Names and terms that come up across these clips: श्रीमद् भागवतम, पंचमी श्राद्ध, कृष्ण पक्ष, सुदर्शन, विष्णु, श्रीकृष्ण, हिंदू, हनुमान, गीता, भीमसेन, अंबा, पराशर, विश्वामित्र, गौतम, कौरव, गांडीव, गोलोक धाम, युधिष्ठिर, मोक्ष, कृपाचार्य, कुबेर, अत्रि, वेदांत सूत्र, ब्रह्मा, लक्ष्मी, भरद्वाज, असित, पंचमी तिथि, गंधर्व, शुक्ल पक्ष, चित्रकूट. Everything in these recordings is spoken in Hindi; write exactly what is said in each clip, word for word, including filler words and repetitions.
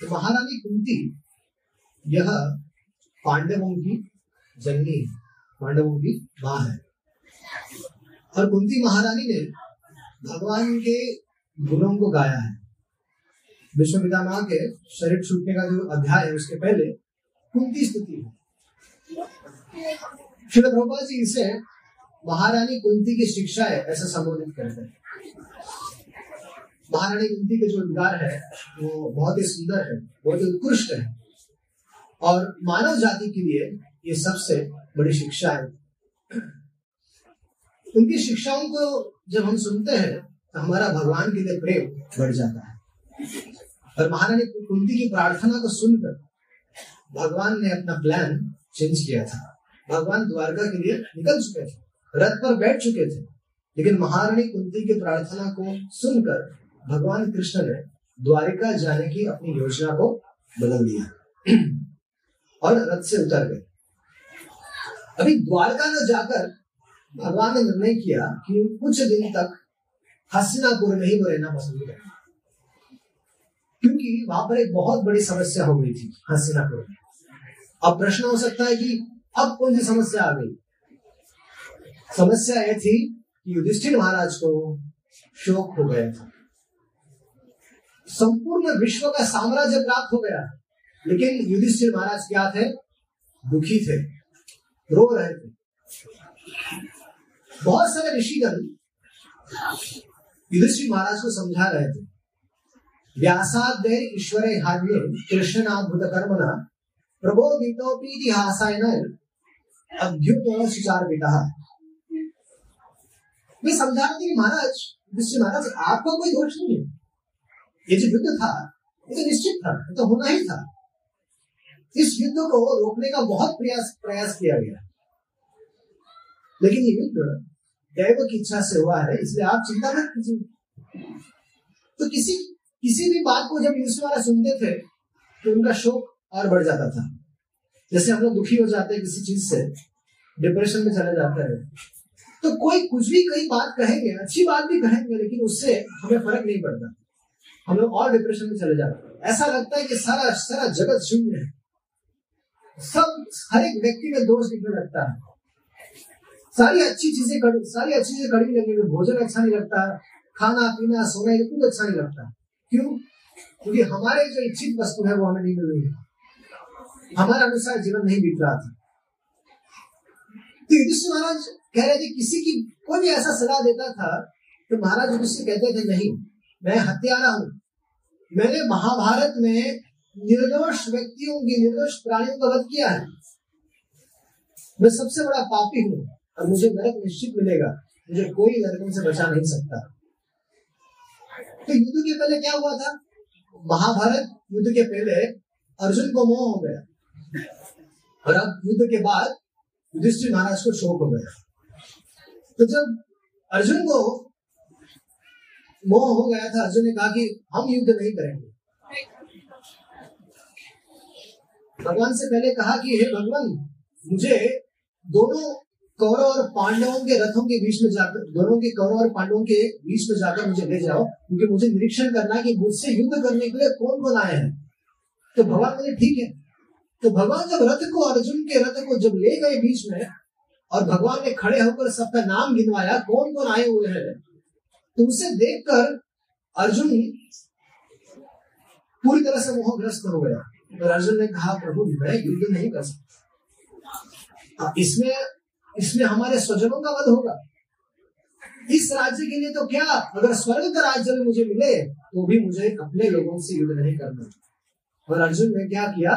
तो महारानी कुंती यह पांडवों की जननी, पांडवों की माँ है और कुंती महारानी ने भगवान के गुणों को गाया है। विश्वामित्र के शरीर छूटने का जो अध्याय है उसके पहले कुंती स्तुति है। श्रील प्रभुपा जी इसे महारानी कुंती की शिक्षा है ऐसा संबोधित करते हैं। महारानी कुंती के जो उद्गार है वो बहुत ही सुंदर है, बहुत ही उत्कृष्ट है और मानव जाति के लिए ये सबसे बड़ी शिक्षा है। उनकी शिक्षाओं को जब हम सुनते हैं तो हमारा भगवान के लिए प्रेम बढ़ जाता है और महारानी कुंती की प्रार्थना को सुनकर भगवान ने अपना प्लान चेंज किया था। भगवान द्वारका के लिए निकल चुके थे, रथ पर बैठ चुके थे, लेकिन महारानी कुंती की प्रार्थना को सुनकर भगवान कृष्ण ने द्वारिका जाने की अपनी योजना को बदल दिया और रथ से उतर गए। अभी द्वारका न जाकर भगवान ने निर्णय किया कि कुछ दिन तक हसीनापुर में ही वो रहना पसंद करेंगे, क्योंकि वहां पर एक बहुत बड़ी समस्या हो गई थी हसीनापुर में। अब प्रश्न हो सकता है कि अब कौन सी समस्या आ गई। समस्या यह थी कि युधिष्ठिर महाराज को शोक हो गया था, संपूर्ण विश्व का साम्राज्य प्राप्त हो गया, लेकिन युधिष्ठिर महाराज क्या थे, दुखी थे, रो रहे थे। बहुत सारे ऋषिगण युधिष्ठिर महाराज को समझा रहे थे। व्यासाद्य ईश्वरे हार्ये कृष्णाभूत कर्मणा प्रबोधितोपि इतिहासेन अभ्युदय सुचार्वितः। वे समझा रहे थे महाराज, युधिष्ठिर महाराज आपको कोई दोष नहीं है, ये जो युद्ध था ये तो निश्चित था, ये तो होना ही था। इस युद्ध को रोकने का बहुत प्रयास प्रयास किया गया, लेकिन ये युद्ध दैव की इच्छा से हुआ है, इसलिए आप चिंता मत कीजिए। तो किसी किसी भी बात को जब युधिष्ठिर महाराज सुनते थे तो उनका शोक और बढ़ जाता था। जैसे हम लोग दुखी हो जाते हैं किसी चीज से, डिप्रेशन में चले जाते हैं, तो कोई कुछ भी कई बात कहेंगे, अच्छी बात भी कहेंगे, लेकिन उससे हमें फर्क नहीं पड़ता, हम लोग और डिप्रेशन में चले जाते हैं। ऐसा लगता है कि सारा सारा जगत शून्य है, सब हर एक व्यक्ति में दोष दिखने लगता है, सारी अच्छी चीजें कड़ी सारी अच्छी चीजें कड़ी लगने में, भोजन अच्छा नहीं लगता, खाना पीना सोना ये कुछ अच्छा नहीं लगता। क्यों? क्योंकि हमारे जो इच्छित वस्तु है वो हमें नहीं मिल रही है, हमारे अनुसार जीवन नहीं बीत रहा था। तो युधिष्ठिर महाराज कह रहे थे, किसी की कोई भी ऐसा सलाह देता था तो महाराज युधिष्ठिर कहते थे नहीं, मैं हत्यारा हूं, मैंने महाभारत में निर्दोष व्यक्तियों की, निर्दोष प्राणियों का वध किया है, मैं सबसे बड़ा पापी हूं और मुझे नरक निश्चित मिलेगा, मुझे कोई नरकों से बचा नहीं सकता। तो युद्ध के पहले क्या हुआ था, महाभारत युद्ध के पहले अर्जुन को मोह हो गया और अब युद्ध के बाद युधिष्ठिर महाराज को शोक हो गया। तो जब अर्जुन को मोह हो गया था, अर्जुन ने कहा कि हम युद्ध नहीं करेंगे। भगवान से पहले कहा कि हे भगवान, मुझे दोनों कौरव और पांडवों के रथों के बीच में जाकर, दोनों के कौरव और पांडवों के बीच में जाकर मुझे ले जाओ, क्योंकि मुझे निरीक्षण करना है कि मुझसे युद्ध करने के लिए कौन कौन आए हैं। तो भगवान बोले ठीक है। तो भगवान जब रथ को, अर्जुन के रथ को जब ले गए बीच में और भगवान ने खड़े होकर सबका नाम गिनवाया कौन कौन आए हुए हैं, तो उसे देखकर अर्जुन पूरी तरह से मोहग्रस्त हो गया। तो अर्जुन ने कहा प्रभु मैं युद्ध नहीं कर सकता, इसमें इसमें हमारे स्वजनों का वध होगा, इस राज्य के लिए तो क्या, अगर स्वर्ग का राज्य भी मुझे मिले तो भी मुझे अपने लोगों से युद्ध नहीं करना। और अर्जुन ने क्या किया,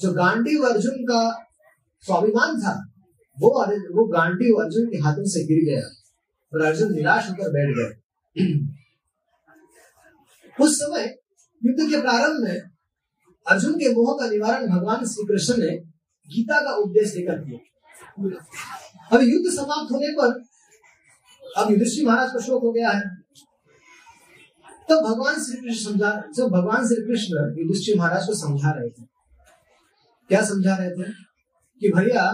जो गांडीव अर्जुन का स्वाभिमान था वो वो गांडीव अर्जुन के हाथों से गिर गया और अर्जुन निराश होकर बैठ गए। उस समय युद्ध के प्रारंभ में अर्जुन के मोह का निवारण भगवान श्री कृष्ण ने गीता का उपदेश देकर किया। अब युद्ध समाप्त होने पर अब युधिष्ठिर महाराज को शोक हो गया है, तब तो भगवान श्री कृष्ण समझा जब भगवान श्री कृष्ण युधिष्ठिर महाराज को समझा रहे थे। क्या समझा रहे थे कि भैया,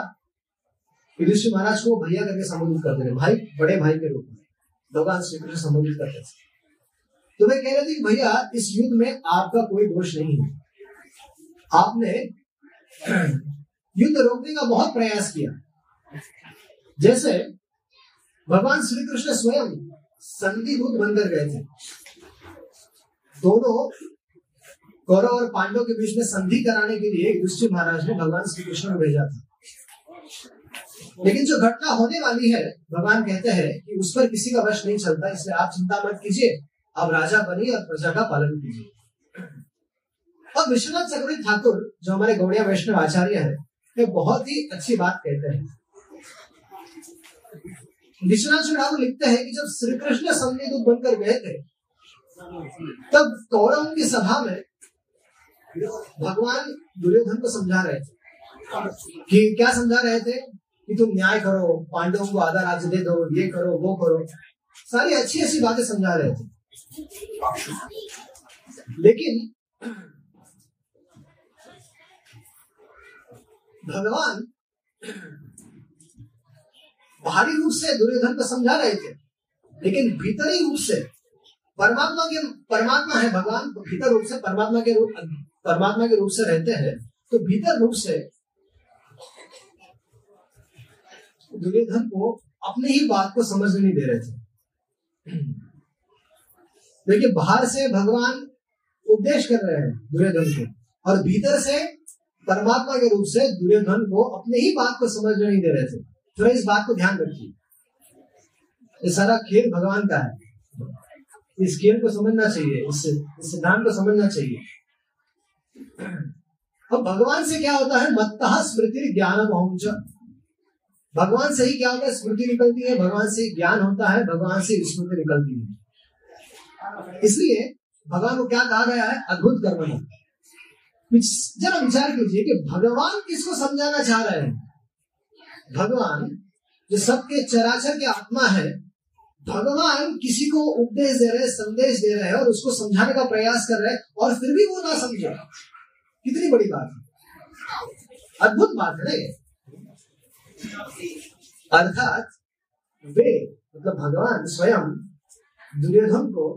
युधिष्ठिर महाराज को भैया करके संबोधित करते थे, भाई, बड़े भाई के रूप में भगवान श्री कृष्ण संबोधित करते थे। तो वे कह रहे थे भैया, इस युद्ध में आपका कोई दोष नहीं है, आपने युद्ध रोकने का बहुत प्रयास किया, जैसे भगवान श्री कृष्ण स्वयं संधिभूत बनकर गए थे। दोनों कौरव और पांडव के बीच में संधि कराने के लिए युधिष्ठिर महाराज ने भगवान श्री कृष्ण को भेजा था, लेकिन जो घटना होने वाली है भगवान कहते हैं कि उस पर किसी का वश नहीं चलता, इसलिए आप चिंता मत कीजिए, आप राजा बनिए और प्रजा का पालन कीजिए। और विश्वनाथ चक्रवर्ती ठाकुर जो हमारे गौड़िया वैष्णव आचार्य हैं, वे बहुत ही अच्छी बात कहते हैं। विश्वनाथ ठाकुर लिखते हैं कि जब श्री कृष्ण संधिभूत बनकर गए थे तब कौरवों की सभा में भगवान दुर्योधन को समझा रहे थे कि क्या समझा रहे थे कि तुम न्याय करो, पांडवों को आधा राज्य दे दो, ये करो वो करो, सारी अच्छी अच्छी बातें समझा रहे थे। लेकिन भगवान बाहरी रूप से दुर्योधन को समझा रहे थे, लेकिन भीतरी रूप से परमात्मा के परमात्मा है भगवान, तो भीतर रूप से परमात्मा के रूप परमात्मा के रूप से रहते हैं, तो भीतर रूप से दुर्योधन को अपनी ही बात को समझ नहीं दे रहे थे। देखिए बाहर से भगवान उपदेश कर रहे हैं दुर्योधन को, और भीतर से परमात्मा के रूप से दुर्योधन को अपनी ही बात को समझ नहीं दे रहे थे। तो इस बात को ध्यान रखिए, ये सारा खेल भगवान का है, इस खेल को समझना चाहिए, इस सिद्धांत को समझना चाहिए। अब भगवान से क्या होता है, मत्तः स्मृति ज्ञान बहुंच, भगवान से ही क्या होता है, स्मृति निकलती है, भगवान से ज्ञान होता है, भगवान से स्मृति निकलती है। इसलिए भगवान को क्या कहा गया है, अद्भुत कर्मणि। जरा विचार कीजिए कि भगवान किसको समझाना चाह रहे हैं। भगवान जो सबके चराचर के आत्मा है, भगवान किसी को उपदेश दे रहे, संदेश दे रहे हैं और उसको समझाने का प्रयास कर रहे हैं, और फिर भी वो ना समझे, कितनी बड़ी बात है, अद्भुत बात है ना ये। अर्थात वे मतलब भगवान स्वयं दुर्योधन को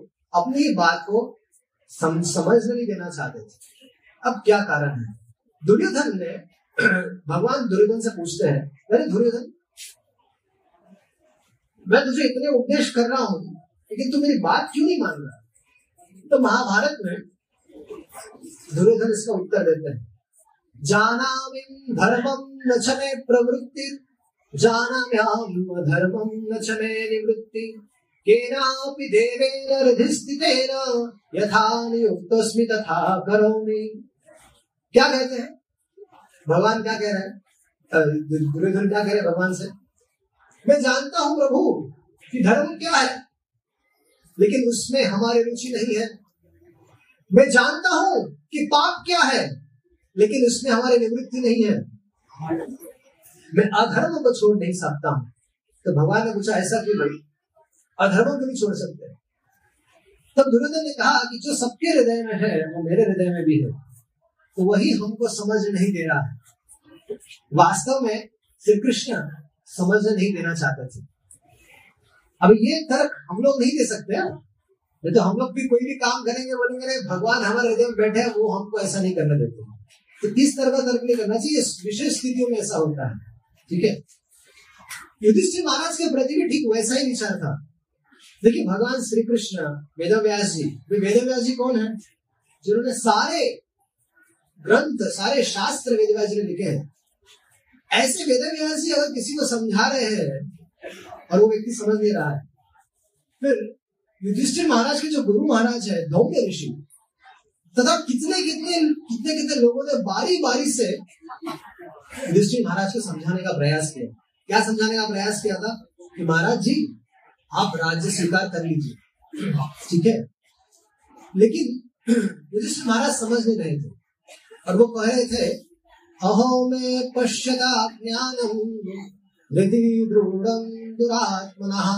अपनी बात को सम, समझ नहीं देना चाहते थे। अब क्या कारण है, दुर्योधन ने भगवान दुर्योधन से पूछते हैं, अरे दुर्योधन, मैं तुझे इतने उपदेश कर रहा हूं लेकिन तू मेरी बात क्यों नहीं मान रहा। तो महाभारत में दुर्योधन इसका उत्तर देते हैं, जानामि धर्मं न च मे प्रवृत्ति, जानाम्यहम् अधर्मं न च मे निवृत्ति, केनापि देवेन हृदिस्थितेन यथा नियुक्तोऽस्मि तथा करोमि। क्या कहते हैं भगवान, क्या कह रहे हैं दुर्योधन, क्या कह रहे हैं भगवान से, मैं जानता हूं प्रभु कि धर्म क्या है, लेकिन उसमें हमारी रुचि नहीं है। मैं जानता हूं कि पाप क्या है, लेकिन उसमें हमारी निवृत्ति नहीं है। मैं अधर्म को छोड़ नहीं सकता हूं। तो भगवान ने पूछा, ऐसा क्यों भाई, अधर्म को भी छोड़ सकते हैं। तब दुर्योधन ने कहा कि जो सबके हृदय में है वो मेरे हृदय में भी है, तो वही हमको समझ नहीं दे रहा है। वास्तव में श्री कृष्ण समझ नहीं देना चाहते थे। अब ये तर्क हम लोग नहीं दे सकते हैं, नहीं तो हम लोग भी कोई भी काम करेंगे, बोलेंगे नहीं भगवान हमारे हृदय में बैठे हैं, वो हमको ऐसा नहीं करने देते। तो किस तरह का तर्क नहीं करना चाहिए, विशेष स्थितियों में ऐसा होता है। ठीक है, युधिष्ठिर महाराज के प्रति भी ठीक वैसा ही विचार था। देखिए भगवान श्री कृष्ण, वेदव्यास जी, वेदव्यास जी कौन है, जिन्होंने सारे ग्रंथ सारे शास्त्र वेदव्यास जी ने लिखे हैं। ऐसे वेदव्यास जी अगर किसी को समझा रहे हैं और वो व्यक्ति समझ नहीं रहा है, फिर युधिष्ठिर महाराज के जो गुरु महाराज है धौम्य ऋषि, तथा कितने कितने कितने कितने लोगों ने बारी बारी से युधिष्ठिर महाराज को समझाने का प्रयास किया। क्या समझाने का प्रयास किया था कि महाराज जी आप राज्य स्वीकार कर लीजिए, ठीक है, लेकिन युधिष्ठिर महाराज समझ नहीं रहे थे और वो कह रहे थे, अहो में पश्यदा ज्ञानम हृदि दृढं दुरात्मनः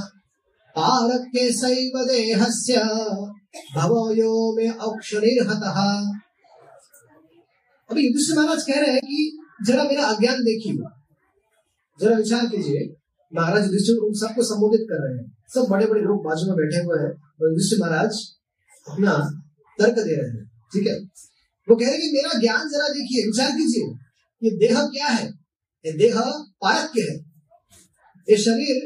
पारक्ये सैव देहस्य भवो यो मे अक्षरिर्हतः। अभी युधिष्ठिर महाराज कह रहे हैं कि जरा मेरा अज्ञान देखिए, जरा विचार कीजिए। महाराज युधिष्ठिर उन सबको संबोधित कर रहे हैं, सब बड़े बड़े लोग बाजू में बैठे हुए हैं और युधिष्ठिर महाराज अपना तर्क दे रहे हैं। ठीक है, वो कह रहे कि मेरा ज्ञान जरा देखिए, विचार कीजिए, ये देह क्या है? ये देह पारक्य है, ये शरीर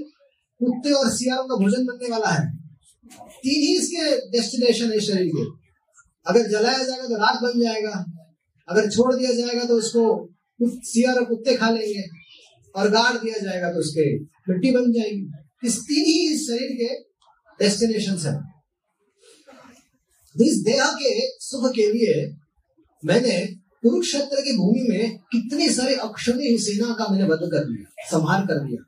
कुत्ते और सियारों का भोजन बनने वाला है। तीन ही इसके डेस्टिनेशन है शरीर के। अगर जलाया जाएगा तो राख बन जाएगा, अगर छोड़ दिया जाएगा तो उसको सियार और कुत्ते खा लेंगे, और गाड़ दिया जाएगा तो उसके मिट्टी बन जाएगी। इस तीन ही इस शरीर के डेस्टिनेशन है। इस देह के सुख के लिए मैंने कुरुक्षेत्र की भूमि में कितनी सारी अक्षौणी सेना का मैंने वध कर लिया, संहार कर लिया।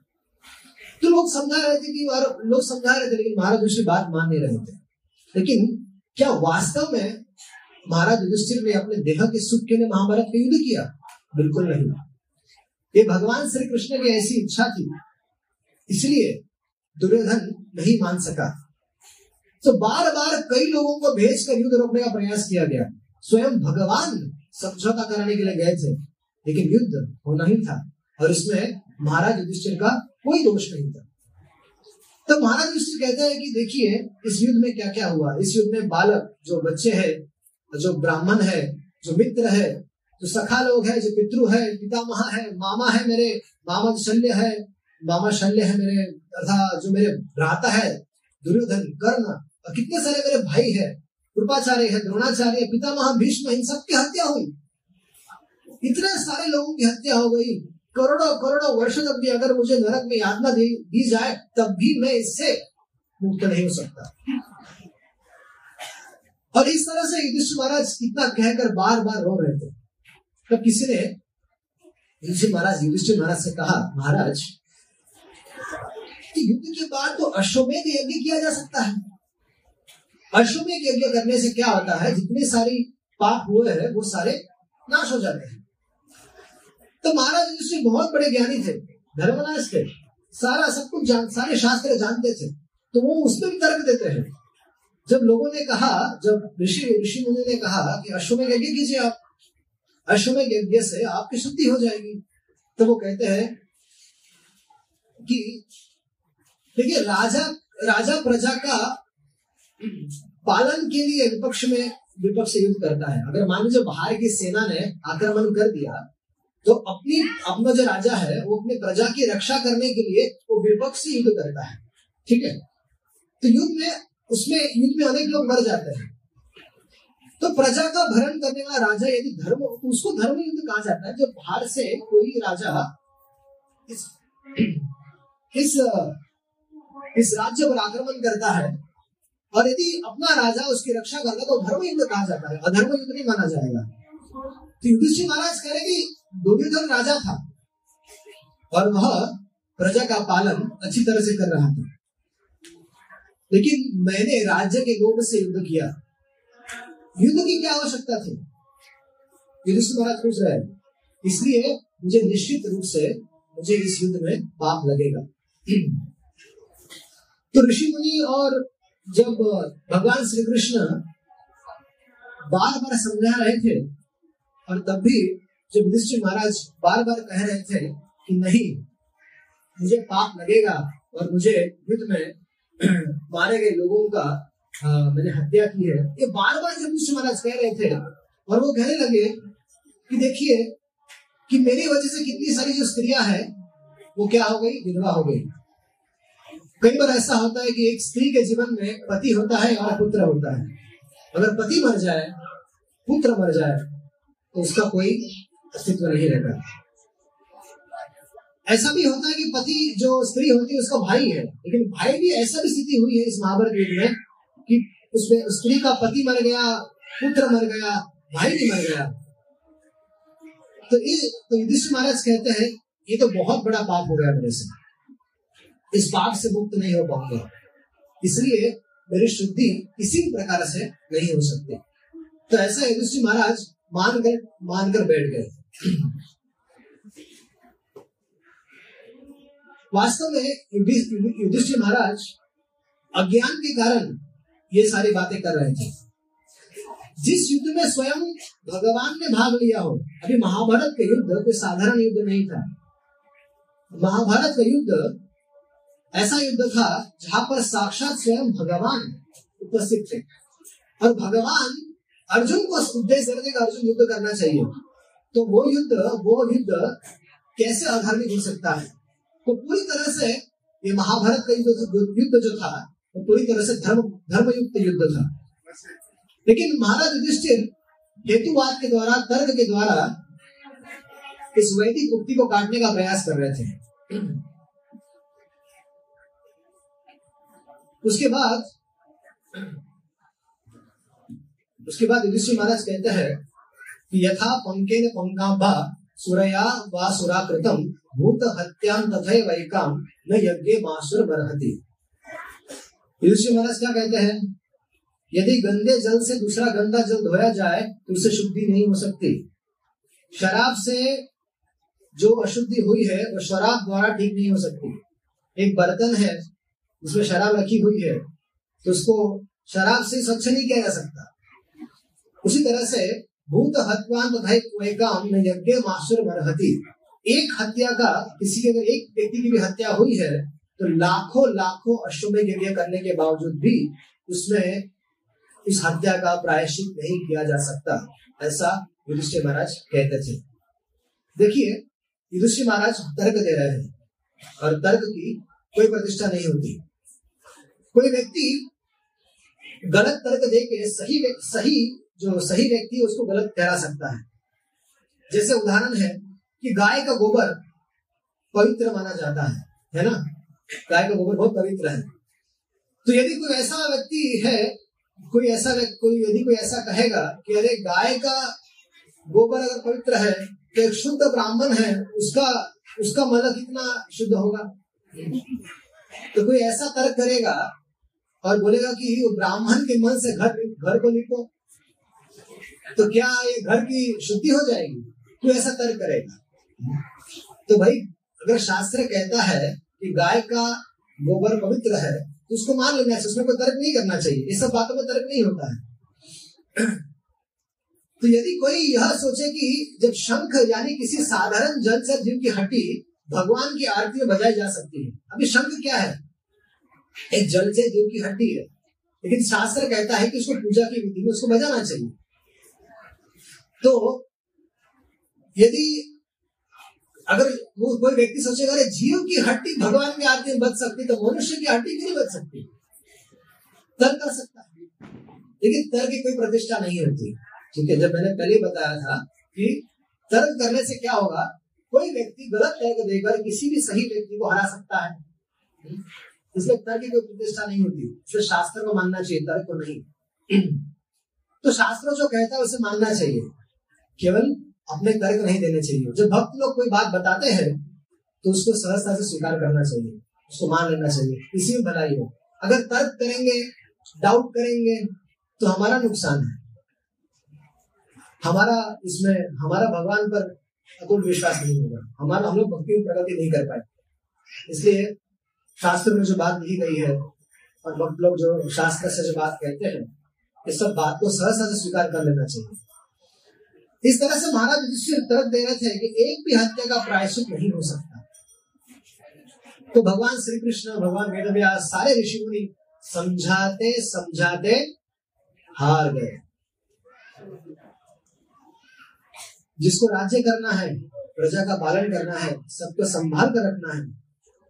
तो लोग समझा रहे थे कि लोग समझा रहे थे लेकिन महाराज दूसरी बात मान नहीं रहे थे। लेकिन क्या वास्तव में महाराज युधिष्ठिर ने अपने देह के सुख के लिए महाभारत का युद्ध किया? बिल्कुल नहीं। ये भगवान श्री कृष्ण की ऐसी इच्छा थी, इसलिए दुर्योधन नहीं मान सका। तो बार बार कई लोगों को भेजकर युद्ध रोकने का प्रयास किया गया। स्वयं भगवान समझौता कराने के लिए गए थे, लेकिन युद्ध होना ही था और इसमें महाराज युधिष्ठिर का कोई दोष नहीं था। तो महाराज युधिष्ठिर कहते हैं कि देखिए इस युद्ध में क्या क्या हुआ। इस युद्ध में बालक जो बच्चे है, जो ब्राह्मण है, जो मित्र है, जो सखा लोग है, जो पितृ है, पितामह है, मामा है, मेरे मामा शल्य है, मामा शल्य है मेरे, अर्थात जो मेरे भ्राता है दुर्योधन, कर्ण, और कितने सारे मेरे भाई है, कृपाचार्य है, द्रोणाचार्य, पितामह भीष्म, इन सबकी हत्या हुई। इतने सारे लोगों की हत्या हो गई। करोड़ों करोड़ों वर्षों तक भी अगर मुझे नरक में यातना दी, दी जाए तब भी मैं इससे मुक्त नहीं हो सकता। और इस तरह से युधिष्ठिर महाराज इतना कहकर बार बार रो रहे थे। तब किसी ने युधिष्ठिर महाराज युधिष्ठिर महाराज से कहा, महाराज युद्ध के बाद तो अश्वमेध यज्ञ किया जा सकता है। अश्वमेध यज्ञ करने से क्या होता है? जितने सारी पाप हुए हैं वो सारे नाश हो जाते हैं। तो महाराज युधिष्ठिर बहुत बड़े ज्ञानी थे, धर्मनाश थे, सारा सब कुछ जान, सारे शास्त्र जानते थे। तो वो उसमें भी तर्क देते हैं। जब लोगों ने कहा, जब ऋषि ऋषि मुनि ने कहा कि अश्वमेध यज्ञ कीजिए, आप अश्वमेध यज्ञ से आपकी शुद्धि हो जाएगी, तो वो कहते हैं कि देखिए राजा राजा प्रजा का पालन के लिए विपक्ष में विपक्ष युद्ध करता है। अगर मान लीजिए बाहर की सेना ने आक्रमण कर दिया तो अपनी अपना जो राजा है वो अपने प्रजा की रक्षा करने के लिए वो विपक्ष से युद्ध करता है, ठीक है। तो युद्ध में उसमें युद्ध में अनेक लोग मर जाते हैं। तो प्रजा का भरण करने वाला राजा यदि धर्म, तो उसको धर्म युद्ध कहा जाता है। जब बाहर से कोई राजा इस इस इस राज्य पर आक्रमण करता है और यदि अपना राजा उसकी रक्षा करता है तो धर्म युद्ध कहा जाता है, अधर्म युद्ध नहीं माना जाएगा। तो युधिष्ठिर महाराज कह रहे कि दुर्योधन राजा था और वह प्रजा का पालन अच्छी तरह से कर रहा था, लेकिन मैंने राज्य के लोग से युद्ध किया। युद्ध की क्या आवश्यकता थी? युधिष्ठिर महाराज पूछ रहे हैं। इसलिए मुझे निश्चित रूप से मुझे इस युद्ध में पाप लगेगा। तो ऋषि मुनि और जब भगवान श्री कृष्ण बार बार समझा रहे थे और तब भी जब युधिष्ठिर महाराज बार बार कह रहे थे कि नहीं मुझे पाप लगेगा और मुझे युद्ध में मारे गए लोगों का आ, मैंने हत्या की है, ये बार बार युधिष्ठिर महाराज कह रहे थे और वो कहने लगे कि देखिए कि मेरी वजह से कितनी सारी जो स्त्रियां हैं वो क्या हो गई, विधवा हो गई। कई बार ऐसा होता है कि एक स्त्री के जीवन में पति होता है और पुत्र होता है। अगर पति मर जाए, पुत्र मर जाए तो उसका कोई अस्तित्व नहीं रहता। ऐसा भी होता है कि पति जो स्त्री होती है उसका भाई है, लेकिन भाई भी ऐसा भी स्थिति हुई है इस महाभारत युद्ध में कि उसमें स्त्री का पति मर गया, पुत्र मर गया, भाई भी मर गया। तो ये तो युधिष्ठिर महाराज कहते हैं ये तो बहुत बड़ा पाप हो गया मेरे से, इस पाप से मुक्त नहीं हो पाऊंगा, इसलिए मेरी शुद्धि किसी भी प्रकार से नहीं हो सकती। तो ऐसा युधिष्ठिर महाराज मानकर मानकर बैठ गए। वास्तव में युधिष्ठिर महाराज अज्ञान के कारण ये सारी बातें कर रहे थे। जिस युद्ध में स्वयं भगवान ने भाग लिया हो, अभी महाभारत का युद्ध कोई साधारण युद्ध नहीं था। महाभारत का युद्ध ऐसा युद्ध था जहां पर साक्षात स्वयं भगवान उपस्थित थे और भगवान अर्जुन को उद्देश्य करके अर्जुन युद्ध करना चाहिए, तो वो युद्ध वो युद्ध कैसे अधार्मिक हो सकता है। तो पूरी तरह से ये महाभारत का युद्ध जो था वो पूरी तरह से धर्म धर्मयुक्त युद्ध था। लेकिन महाराज युधिष्ठिर हेतुवाद के द्वारा तर्क के द्वारा इस वैदिक उक्ति को काटने का प्रयास कर रहे थे। उसके बाद उसके बाद युधिष्ठिर महाराज कहते हैं कि यथा पंकेन पंकाभा सुरया वा सुराकृतम भूत हत्यां तथै वैकाम न यज्ञे मासुर बरहति। युधिष्ठिर महाराज क्या कहते हैं, यदि गंदे जल से दूसरा गंदा जल धोया जाए तो उससे शुद्धि नहीं हो सकती। शराब से जो अशुद्धि हुई है वो शराब द्वारा ठीक नहीं हो सकती। एक बर्तन है उसमें शराब रखी हुई है तो उसको शराब से स्वच्छ नहीं किया जा सकता। उसी तरह से भूत हत्वान काम में यज्ञ मासुर बरहति, एक हत्या का किसी के अगर एक व्यक्ति की भी हत्या हुई है तो लाखों लाखों अश्वमेध यज्ञ करने के बावजूद भी उसमें इस हत्या का प्रायश्चित नहीं किया जा सकता, ऐसा युधिष्ठिर महाराज कहते थे। देखिए युधिष्ठिर महाराज तर्क दे रहे हैं और तर्क की कोई प्रतिष्ठा नहीं होती। कोई व्यक्ति गलत तर्क दे के सही सही जो सही व्यक्ति उसको गलत ठहरा सकता है। जैसे उदाहरण है कि गाय का गोबर पवित्र माना जाता है, है ना, गाय का गोबर बहुत पवित्र है। तो यदि कोई ऐसा व्यक्ति है कोई ऐसा कोई यदि कोई ऐसा कहेगा कि अरे गाय का गोबर अगर पवित्र है तो एक शुद्ध ब्राह्मण है उसका उसका मल कितना शुद्ध होगा। तो कोई ऐसा तर्क करेगा और बोलेगा कि वो ब्राह्मण के मन से घर घर को लिपो तो क्या ये घर की शुद्धि हो जाएगी, कोई ऐसा तर्क करेगा। तो भाई अगर शास्त्र कहता है कि गाय का गोबर पवित्र है तो उसको मान लेना है, उसमें कोई तर्क नहीं करना चाहिए। ये सब बातों में तर्क नहीं होता है। तो यदि कोई यह सोचे कि जब शंख यानी किसी साधारण जन से जीव की हड्डी भगवान की आरती में बजाई जा सकती है, अभी शंख क्या है, एक जल से जीव की हड्डी है, लेकिन शास्त्र कहता है कि उसको पूजा की विधि में उसको बजाना चाहिए। तो यदि अगर वो कोई व्यक्ति सोचेगा अरे जीव की हड्डी भगवान की आरती में बच सकती तो मनुष्य की हड्डी क्यों नहीं बच सकती, तर्क कर सकता है। लेकिन तर्क की कोई प्रतिष्ठा नहीं होती, ठीक है। जब मैंने पहले बताया था कि तर्क करने से क्या होगा, कोई व्यक्ति गलत तर्क देकर किसी भी सही व्यक्ति को हरा सकता है, इसलिए तर्क की कोई प्रतिष्ठा नहीं होती। इसलिए शास्त्र को मानना चाहिए, तर्क को नहीं। तो शास्त्र जो कहता है उसे मानना चाहिए, केवल अपने तर्क नहीं देने चाहिए। जब भक्त लोग कोई बात बताते हैं तो उसको सहजता से स्वीकार करना चाहिए, उसको मान लेना चाहिए, इसी में भलाई हो। अगर तर्क करेंगे, डाउट करेंगे तो हमारा नुकसान है, हमारा इसमें हमारा भगवान पर अटूट विश्वास नहीं होगा, हमारा हम लोग भक्ति में प्रगति नहीं कर पाए। इसलिए शास्त्र में जो बात लिखी गई है और भक्त लोग जो शास्त्र से जो बात कहते हैं इस सब बात को सहजता से स्वीकार कर लेना चाहिए। इस तरह से महाराज युधिष्ठिर तर्क दे रहे थे कि एक भी हत्या का प्रायश्चित नहीं हो सकता। तो भगवान श्री कृष्ण, भगवान वेदव्यास, सारे ऋषि मुनि समझाते समझाते हार गए। जिसको राज्य करना है, प्रजा का पालन करना है, सबको संभाल कर रखना है,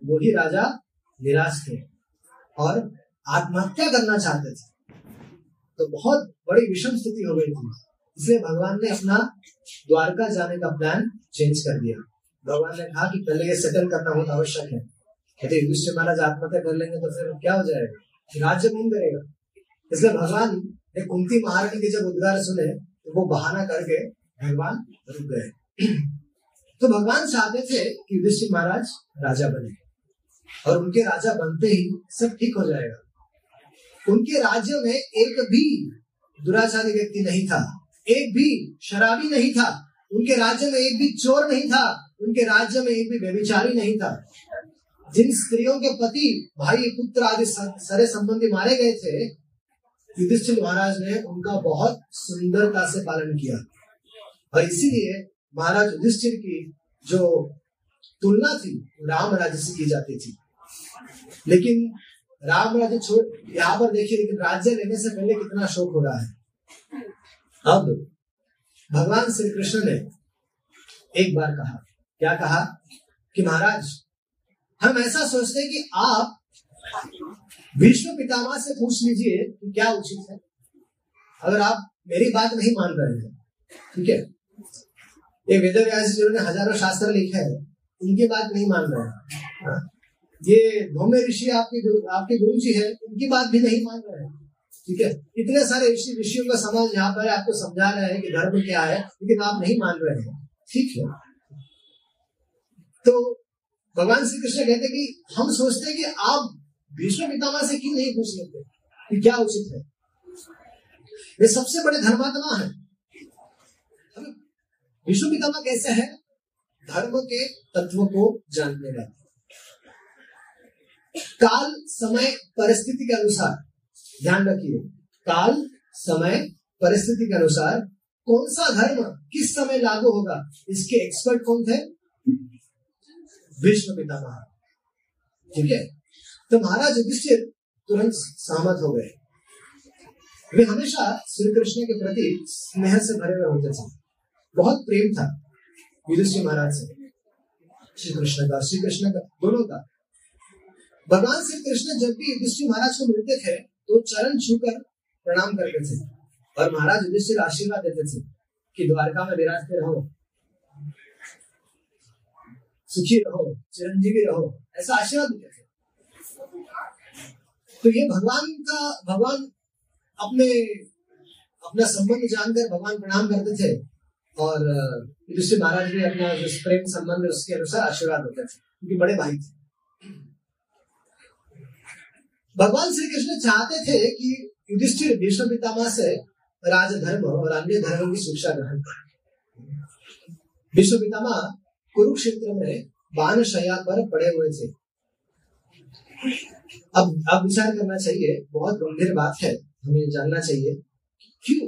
वो ही राजा निराश थे और आत्महत्या करना चाहते थे। तो बहुत बड़ी विषम स्थिति हो गई थी, इसलिए भगवान ने अपना द्वारका जाने का प्लान चेंज कर दिया। भगवान ने कहा कि पहले ये सेटल करना बहुत आवश्यक है, यदि युधिष्ठिर महाराज आत्महत्या कर लेंगे तो फिर क्या हो जाएगा, राज्य कौन करेगा। इसलिए भगवान ने कुंती महारानी के जब उद्गार सुने तो वो बहाना करके भगवान रुक गए। तो भगवान चाहते थे कि युधिष्ठिर महाराज राजा बने और उनके राजा बनते ही सब ठीक हो जाएगा। उनके राज्य में एक भी दुराचारी व्यक्ति नहीं था, एक भी शराबी नहीं था, उनके राज्य में एक भी चोर नहीं था, उनके राज्य में एक भी व्यभिचारी नहीं था। जिन स्त्रियों के पति, भाई, पुत्र आदि सारे संबंधी मारे गए थे, युधिष्ठिर महाराज ने उनका बहुत सुंदरता से पालन किया। और इसीलिए महाराज युधिष्ठिर की जो तुलना थी राम राज्य से की जाती थी। लेकिन राम राज्य छोड़ यहाँ पर देखिए, लेकिन राज्य लेने से पहले कितना शोक हो रहा है, अब भगवान श्री कृष्ण ने एक बार कहा, क्या कहा कि महाराज हम ऐसा सोचते हैं कि आप भीष्म पितामह से पूछ लीजिए कि क्या उचित है, अगर आप मेरी बात नहीं मान रहे हैं। ठीक है, ये वेदव्यास जी ने हजारों शास्त्र लिखे हैं, इनकी बात नहीं मान रहे हैं। ये धौम्य ऋषि आपके गुरु, आपके गुरु जी है, इनकी बात भी नहीं मान रहे हैं। ठीक है, इतने सारे ऋषि ऋषियों का समाज यहाँ पर आपको समझा रहे हैं कि धर्म क्या है, लेकिन आप नहीं मान रहे हैं। ठीक है, तो भगवान श्री कृष्ण कहते कि हम सोचते कि आप भीष्म पितामह से क्यों नहीं पूछ लेते कि क्या उचित है। ये सबसे बड़े धर्मात्मा है। भीष्म पितामह कैसे है? धर्म के तत्व को जानने वाले। काल समय परिस्थिति के अनुसार, ध्यान रखिए, काल समय परिस्थिति के अनुसार कौन सा धर्म किस समय लागू होगा, इसके एक्सपर्ट कौन थे? भीष्म पितामह। ठीक है, तो महाराज युधिष्ठिर तुरंत सहमत हो गए। वे हमेशा श्री कृष्ण के प्रति स्नेह से भरे हुए होते थे, बहुत प्रेम था युधिष्ठिर महाराज से, श्री कृष्ण का, श्री कृष्ण का दोनों का। भगवान श्री कृष्ण जब भी युधिष्ठिर महाराज को मिलते थे तो चरण छूकर प्रणाम करते थे और महाराज युधिष्ठिर आशीर्वाद देते थे कि द्वारका में विराजते रहो, सुखी रहो, चिरंजीवी रहो, ऐसा आशीर्वाद देते थे। तो ये भगवान का, भगवान अपने अपना संबंध जानकर भगवान प्रणाम करते थे और युधिष्ठिर महाराज भी अपना जो प्रेम संबंध उसके अनुसार आशीर्वाद होते थे, क्योंकि बड़े भाई थे। भगवान श्री कृष्ण चाहते थे कि युधिष्ठिर भीष्म पितामह से राजधर्म और अन्य धर्मों की शिक्षा ग्रहण करें। भीष्म पितामह कुरुक्षेत्र में बाणशय्या पर पड़े हुए थे। अब अब विचार करना चाहिए, बहुत गंभीर बात है, हमें जानना चाहिए क्यों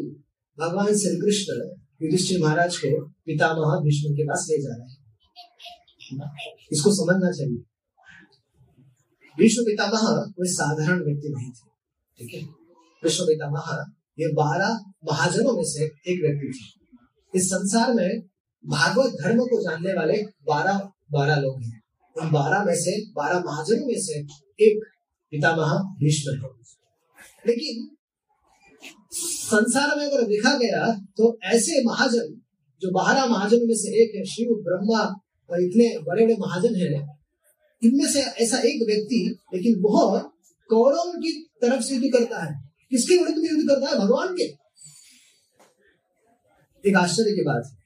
भगवान श्री कृष्ण युधिष्ठिर महाराज को पितामह भीष्म के पास ले जा रहे हैं। इसको समझना चाहिए। भीष्म पितामह कोई साधारण व्यक्ति नहीं थे। ठीक है, भीष्म पितामह ये बारह महाजनों में से एक व्यक्ति थे। इस संसार में भागवत धर्म को जानने वाले बारह बारह लोग हैं। उन बारह में से, बारह महाजनों में से एक पितामह भीष्म है। लेकिन संसार में अगर देखा गया तो ऐसे महाजन जो बारह महाजन में से एक है, शिव, ब्रह्मा और इतने बड़े बड़े महाजन हैं, इनमें से ऐसा एक व्यक्ति, लेकिन वह कौरव की तरफ से युद्ध करता है। किसके विरुद्ध में युद्ध करता है? भगवान के। एक आश्चर्य की बात है,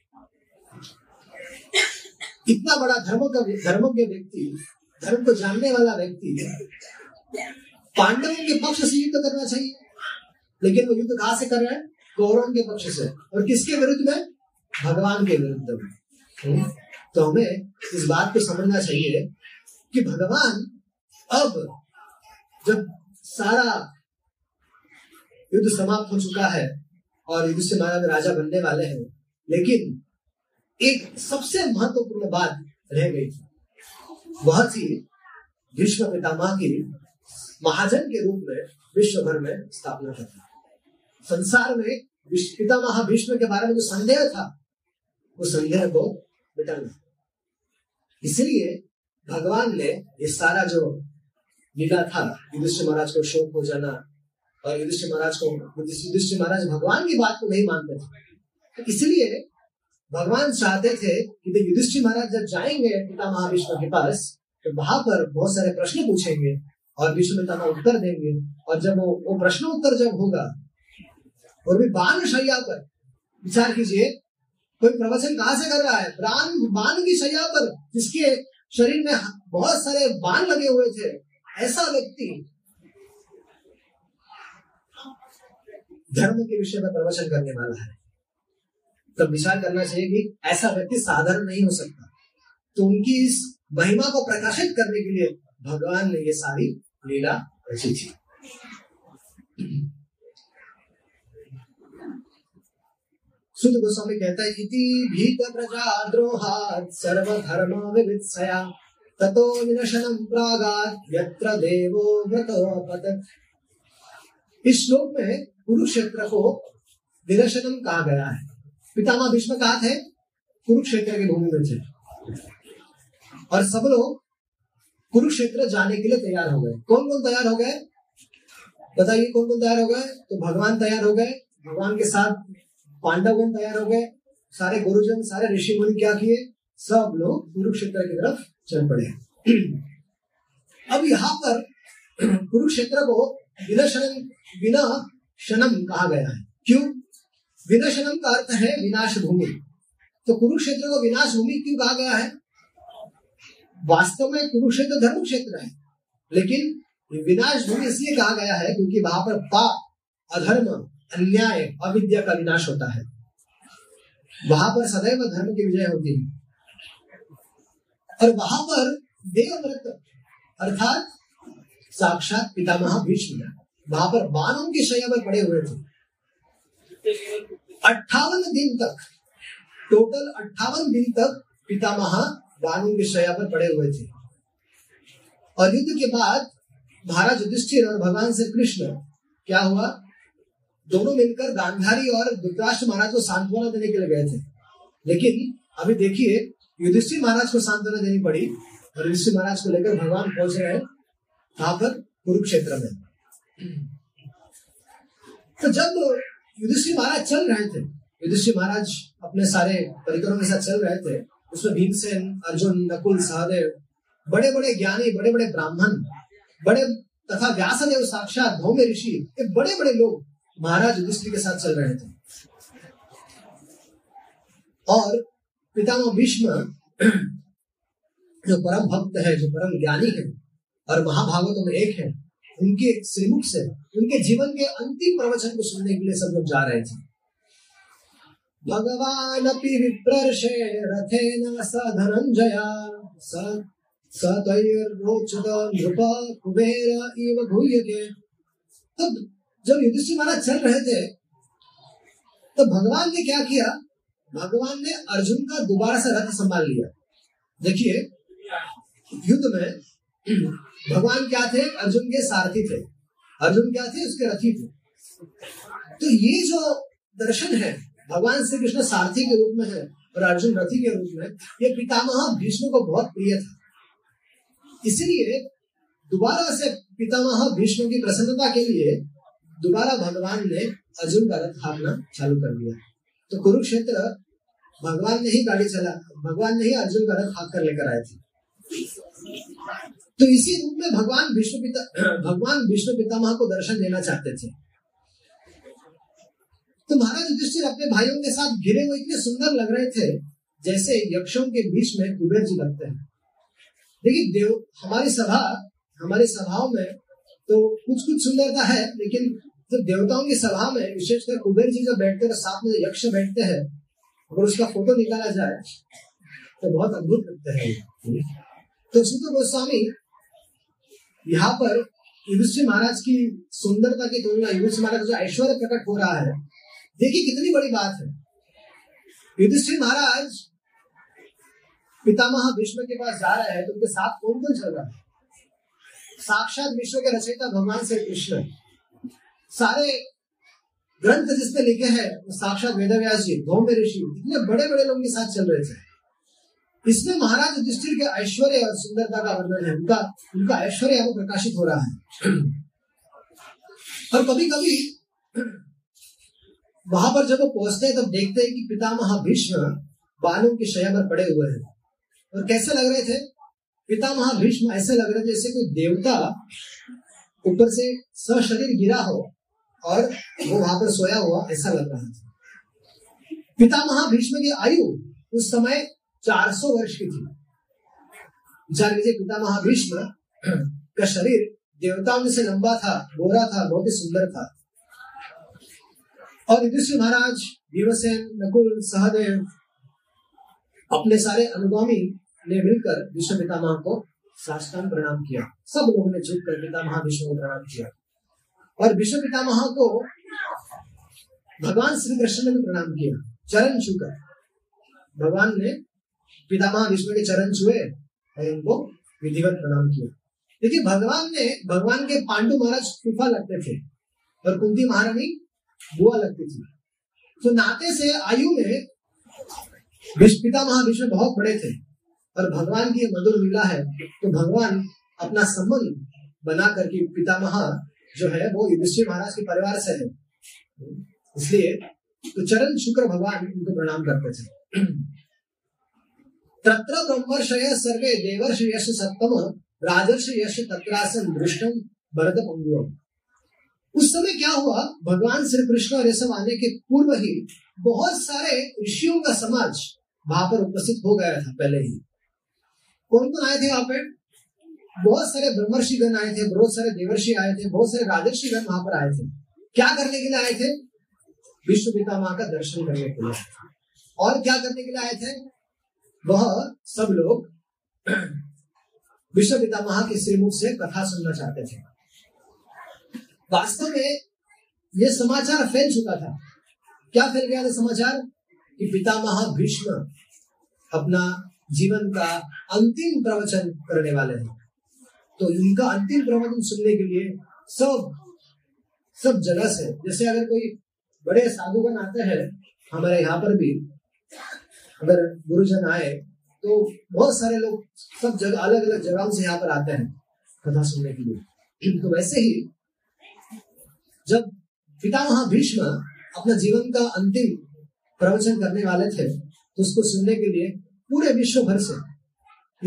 इतना बड़ा धर्म का धर्म के व्यक्ति, धर्म को जानने वाला व्यक्ति पांडवों के पक्ष से युद्ध करना चाहिए, लेकिन वो युद्ध कहां से कर रहे हैं? कौरव के पक्ष से। और किसके विरुद्ध में? भगवान के विरुद्ध में। तो हमें इस बात को समझना चाहिए कि भगवान अब जब सारा युद्ध समाप्त हो चुका है और युद्ध से महाराज राजा बनने वाले हैं, लेकिन एक सबसे महत्वपूर्ण बात रह गई थी, वह थी भीष्म पितामह की महाजन के रूप में विश्व भर में स्थापना करना। संसार में पितामह भीष्म के बारे में जो संदेह था, वो संदेह को मिटाना, इसलिए भगवान ने ये सारा जो लीला था, युधिष्ठिर महाराज को शोक हो जाना और युधिष्ठिर महाराज को, युधिष्ठिर महाराज भगवान की बात को नहीं मानते थे, तो इसलिए भगवान चाहते थे कि युधिष्ठिर महाराज जब जाएंगे पितामह भीष्म के पास तो वहां पर बहुत सारे प्रश्न पूछेंगे और भीष्म पितामह उत्तर देंगे, और जब वो वो प्रश्न उत्तर जब होगा, और भी बाण शय्या पर, विचार कीजिए, कोई प्रवचन कहां से कर रहा है? बाण बाण की शय्या पर, जिसके शरीर में बहुत सारे बाण लगे हुए थे, ऐसा व्यक्ति धर्म के विषय में प्रवचन करने वाला है। तब विचार करना चाहिए कि ऐसा व्यक्ति साधारण नहीं हो सकता। तो उनकी इस महिमा को प्रकाशित करने के लिए भगवान ने ये सारी लीला रची थी। सुध गोस्वामी कहता है, इति भीत प्रजा द्रोहात् सर्वधर्म विवित्सया ततो विनशनं प्रागात् यत्र देवो व्रतो पतत्। इस श्लोक में कुरुक्षेत्र को विदर्शनम कहा गया है। पितामह भीष्म कहाँ थे? कुरुक्षेत्र की भूमि में थे और सब लोग कुरुक्षेत्र जाने के लिए तैयार हो गए। कौन कौन तैयार हो गए बताइए, कौन कौन तैयार हो गए? तो भगवान तैयार हो गए, भगवान के साथ पांडवगण तैयार हो गए, सारे गुरुजन सारे ऋषि मुनि क्या किए, सब लोग कुरुक्षेत्र की तरफ चल पड़े। अब यहाँ पर कुरुक्षेत्र को विनाशनम कहा गया है। क्यों? विनाशनम का अर्थ है विनाश भूमि, तो कुरुक्षेत्र को विनाश भूमि क्यों कहा गया है? वास्तव में कुरुक्षेत्र धर्म क्षेत्र है, लेकिन विनाश भूमि इसलिए कहा गया है क्योंकि वहां पर पाप, अधर्म, अन्याय, अविद्या का विनाश होता है। वहां पर सदैव धर्म की विजय होती है और वहां पर देवव्रत अर्थात साक्षात पितामह भीष्म वहां पर बाणों की शैया पर पड़े हुए थे। अट्ठावन दिन तक, टोटल अट्ठावन दिन तक पितामह बाणों की शैया पर पड़े हुए थे। और युद्ध के बाद महाराज युधिष्ठिर और भगवान श्री कृष्ण क्या हुआ, दोनों मिलकर गांधारी और धृतराष्ट्र महाराज को सांत्वना देने के लिए गए थे। लेकिन अभी देखिए युधिष्ठिर महाराज को सांत्वना देनी पड़ी और युधिष्ठिर महाराज को लेकर भगवान पहुंच रहे हैं कहां पर? कुरुक्षेत्र में। तो जब युधिष्ठिर महाराज चल रहे थे, युधिष्ठिर महाराज अपने सारे परिकरों के साथ चल रहे थे, उसमें भीमसेन, अर्जुन, नकुल, सहदेव, बड़े बड़े ज्ञानी, बड़े बड़े ब्राह्मण, बड़े तथा व्यासदेव साक्षात धौम्य ऋषि, ये बड़े बड़े लोग महाराज युधिष्ठिर के साथ चल रहे थे। और पितामह भीष्म जो परम भक्त है, जो परम ज्ञानी है और महाभागवतों में एक है, उनके श्रीमुख से उनके जीवन के अंतिम प्रवचन को सुनने के लिए सब लोग जा रहे थे। भगवान अपि विप्रर्षे रथेन सधनंजया सतैर्रोचत नृप कुबेर इव गुह्यते। तब जब युधिष्ठिर महाराज चल रहे थे तो भगवान ने क्या किया, भगवान ने अर्जुन का दोबारा से रथ संभाल लिया। देखिए युद्ध में भगवान क्या थे? अर्जुन के सारथी थे, अर्जुन क्या थे? उसके रथी थे। तो ये जो दर्शन है, भगवान श्री कृष्ण सारथी के रूप में है और अर्जुन रथी के रूप में, ये पितामह भीष्म को बहुत प्रिय था। इसलिए दोबारा से पितामह भीष्म की प्रसन्नता के लिए दोबारा भगवान ने अर्जुन का रथ हाँकना चालू कर दिया। तो कुरुक्षेत्र भगवान ने ही गाड़ी चला, भगवान ने ही अर्जुन का रथ हाँक कर लेकर आए थे। तो इसी रूप में भगवान विष्णु पिता भगवान विष्णु पितामह को दर्शन देना चाहते थे। तो महाराज युधिष्ठिर अपने भाइयों के साथ घिरे हुए इतने सुंदर लग रहे थे जैसे यक्षों के बीच में कुबेर जी लगते हैं। देखिए देव हमारी सभा हमारी सभाओं में तो कुछ कुछ सुंदरता है, लेकिन तो देवताओं की सभा में विशेषकर कुबेर जी जब बैठते हैं, साथ में यक्ष बैठते हैं, अगर उसका फोटो निकाला जाए तो बहुत अद्भुत लगता है। तो सुत गोस्वामी यहाँ पर युधिष्ठिर महाराज की सुंदरता की तुलना, युधिष्ठिर महाराज का ऐश्वर्य प्रकट हो रहा है, देखिए कितनी बड़ी बात है। युधिष्ठिर महाराज पितामह भीष्म के पास जा रहे हैं तो उनके साथ कौन कौन चल रहा है? साक्षात विश्व के रचयिता भगवान श्री कृष्ण, सारे ग्रंथ जिसने लिखे हैं वो साक्षात वेद व्यास जी, धौम्य ऋषि, इतने बड़े बड़े लोग के साथ चल रहे थे। इसमें महाराज युधिष्ठिर के ऐश्वर्य और सुंदरता का वर्णन है, उनका उनका ऐश्वर्य यहाँ प्रकाशित हो रहा है। और कभी कभी वहां पर जब वो पहुंचते हैं तब देखते हैं कि पितामह भीष्म बालों की शैया पर पड़े हुए हैं। और कैसे लग रहे थे पितामह भीष्म? ऐसे लग रहे थे जैसे कोई देवता ऊपर से सशरीर गिरा हो और वो वहां पर सोया हुआ, ऐसा लग रहा था। पितामह भीष्म की आयु उस समय चार सौ वर्ष की थी। जान लीजिए पितामह भीष्म का शरीर देवताओं से लंबा था, गोरा था, बहुत ही सुंदर था। और युधिष्ठिर महाराज, भीमसेन, नकुल, सहदेव, अपने सारे अनुगामी ने मिलकर विष्णु पितामह को साष्टांग प्रणाम किया। सब लोगों ने झुक कर पितामह विष्णु को प्रणाम किया और विष्णु पितामह को भगवान श्री कृष्ण ने भी प्रणाम किया। चरण छूकर भगवान ने पितामह विष्णु के चरण छुए और उनको विधिवत प्रणाम किया। देखिए भगवान ने भगवान के पांडु महाराज फूफा लगते थे और कुंती महारानी बुआ लगती थी। तो नाते से आयु में पितामह विष्णु बहुत बड़े थे और भगवान की मधुर लीला है तो भगवान अपना संबंध बना करके पितामह जो है वो युधिष्ठिर महाराज के परिवार से है, इसलिए तो चरण शुक्र भगवान उनको प्रणाम करते थे। तत्र ब्रह्मर्षय सर्वे देवर्षयश्च सप्तम राजर्षयश्च तत्रासं दृष्टं भरत पंगुवम्। उस समय क्या हुआ, भगवान श्री कृष्ण और ये सब आने के पूर्व ही बहुत सारे ऋषियों का समाज वहां पर उपस्थित हो गया था। पहले ही कौन कौन आए थे वहां पे, बहुत सारे ब्रह्मर्षिगण आए थे, बहुत सारे देवर्षि आए थे, बहुत सारे राजर्षिगण वहां पर आए थे। क्या करने के लिए आए थे, विष्णु पितामह का दर्शन करने के लिए। और क्या करने के लिए आए थे, वह सब लोग विष्णु पितामह के श्रीमुख से कथा सुनना चाहते थे। वास्तव में यह समाचार फैल चुका था। क्या फैल गया था समाचार कि पितामह भीष्म अपना जीवन का अंतिम प्रवचन करने वाले हैं। तो इनका अंतिम प्रवचन सुनने के लिए सब सब जगह से, जैसे अगर कोई बड़े साधुगण आते हैं हमारे यहाँ पर भी, अगर गुरुजन आए तो बहुत सारे लोग सब जगह अलग अलग जगहों से यहाँ पर आते हैं कथा सुनने के लिए। तो वैसे ही जब पितामह भीष्म अपना जीवन का अंतिम प्रवचन करने वाले थे तो उसको सुनने के लिए पूरे विश्व भर से,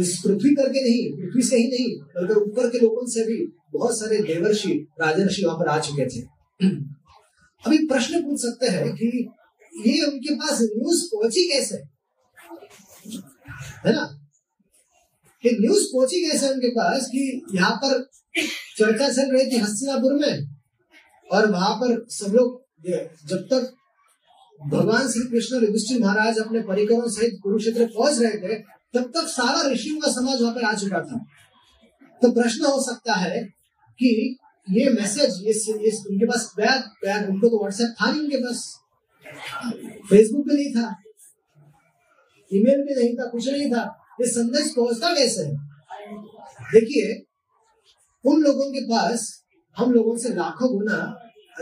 इस पृथ्वी करके नहीं, पृथ्वी से ही नहीं बल्कि ऊपर के लोगों से भी बहुत सारे देवर्षि राजर्षि वहां पर आ चुके थे। अभी प्रश्न पूछ सकते हैं कि ये उनके पास न्यूज पहुंची कैसे, है ना, ये न्यूज पहुंची कैसे उनके पास कि यहाँ पर चर्चा चल रही थी हस्तिनापुर में और वहां पर सब लोग, जब तक भगवान श्री कृष्ण युधिष्ठिर महाराज अपने परिकरों सहित कुरुक्षेत्र पहुंच रहे थे तब तक सारा ऋषियों का समाज वहां पर आ चुका था। तो प्रश्न हो सकता है कि ये मैसेज ये, ये उनके पास बैग बैग उनको तो व्हाट्सएप था नहीं, उनके पास फेसबुक पे नहीं था, ईमेल पे नहीं था, कुछ नहीं था, ये संदेश पहुंचता कैसे है। देखिए उन लोगों के पास हम लोगों से लाखों गुना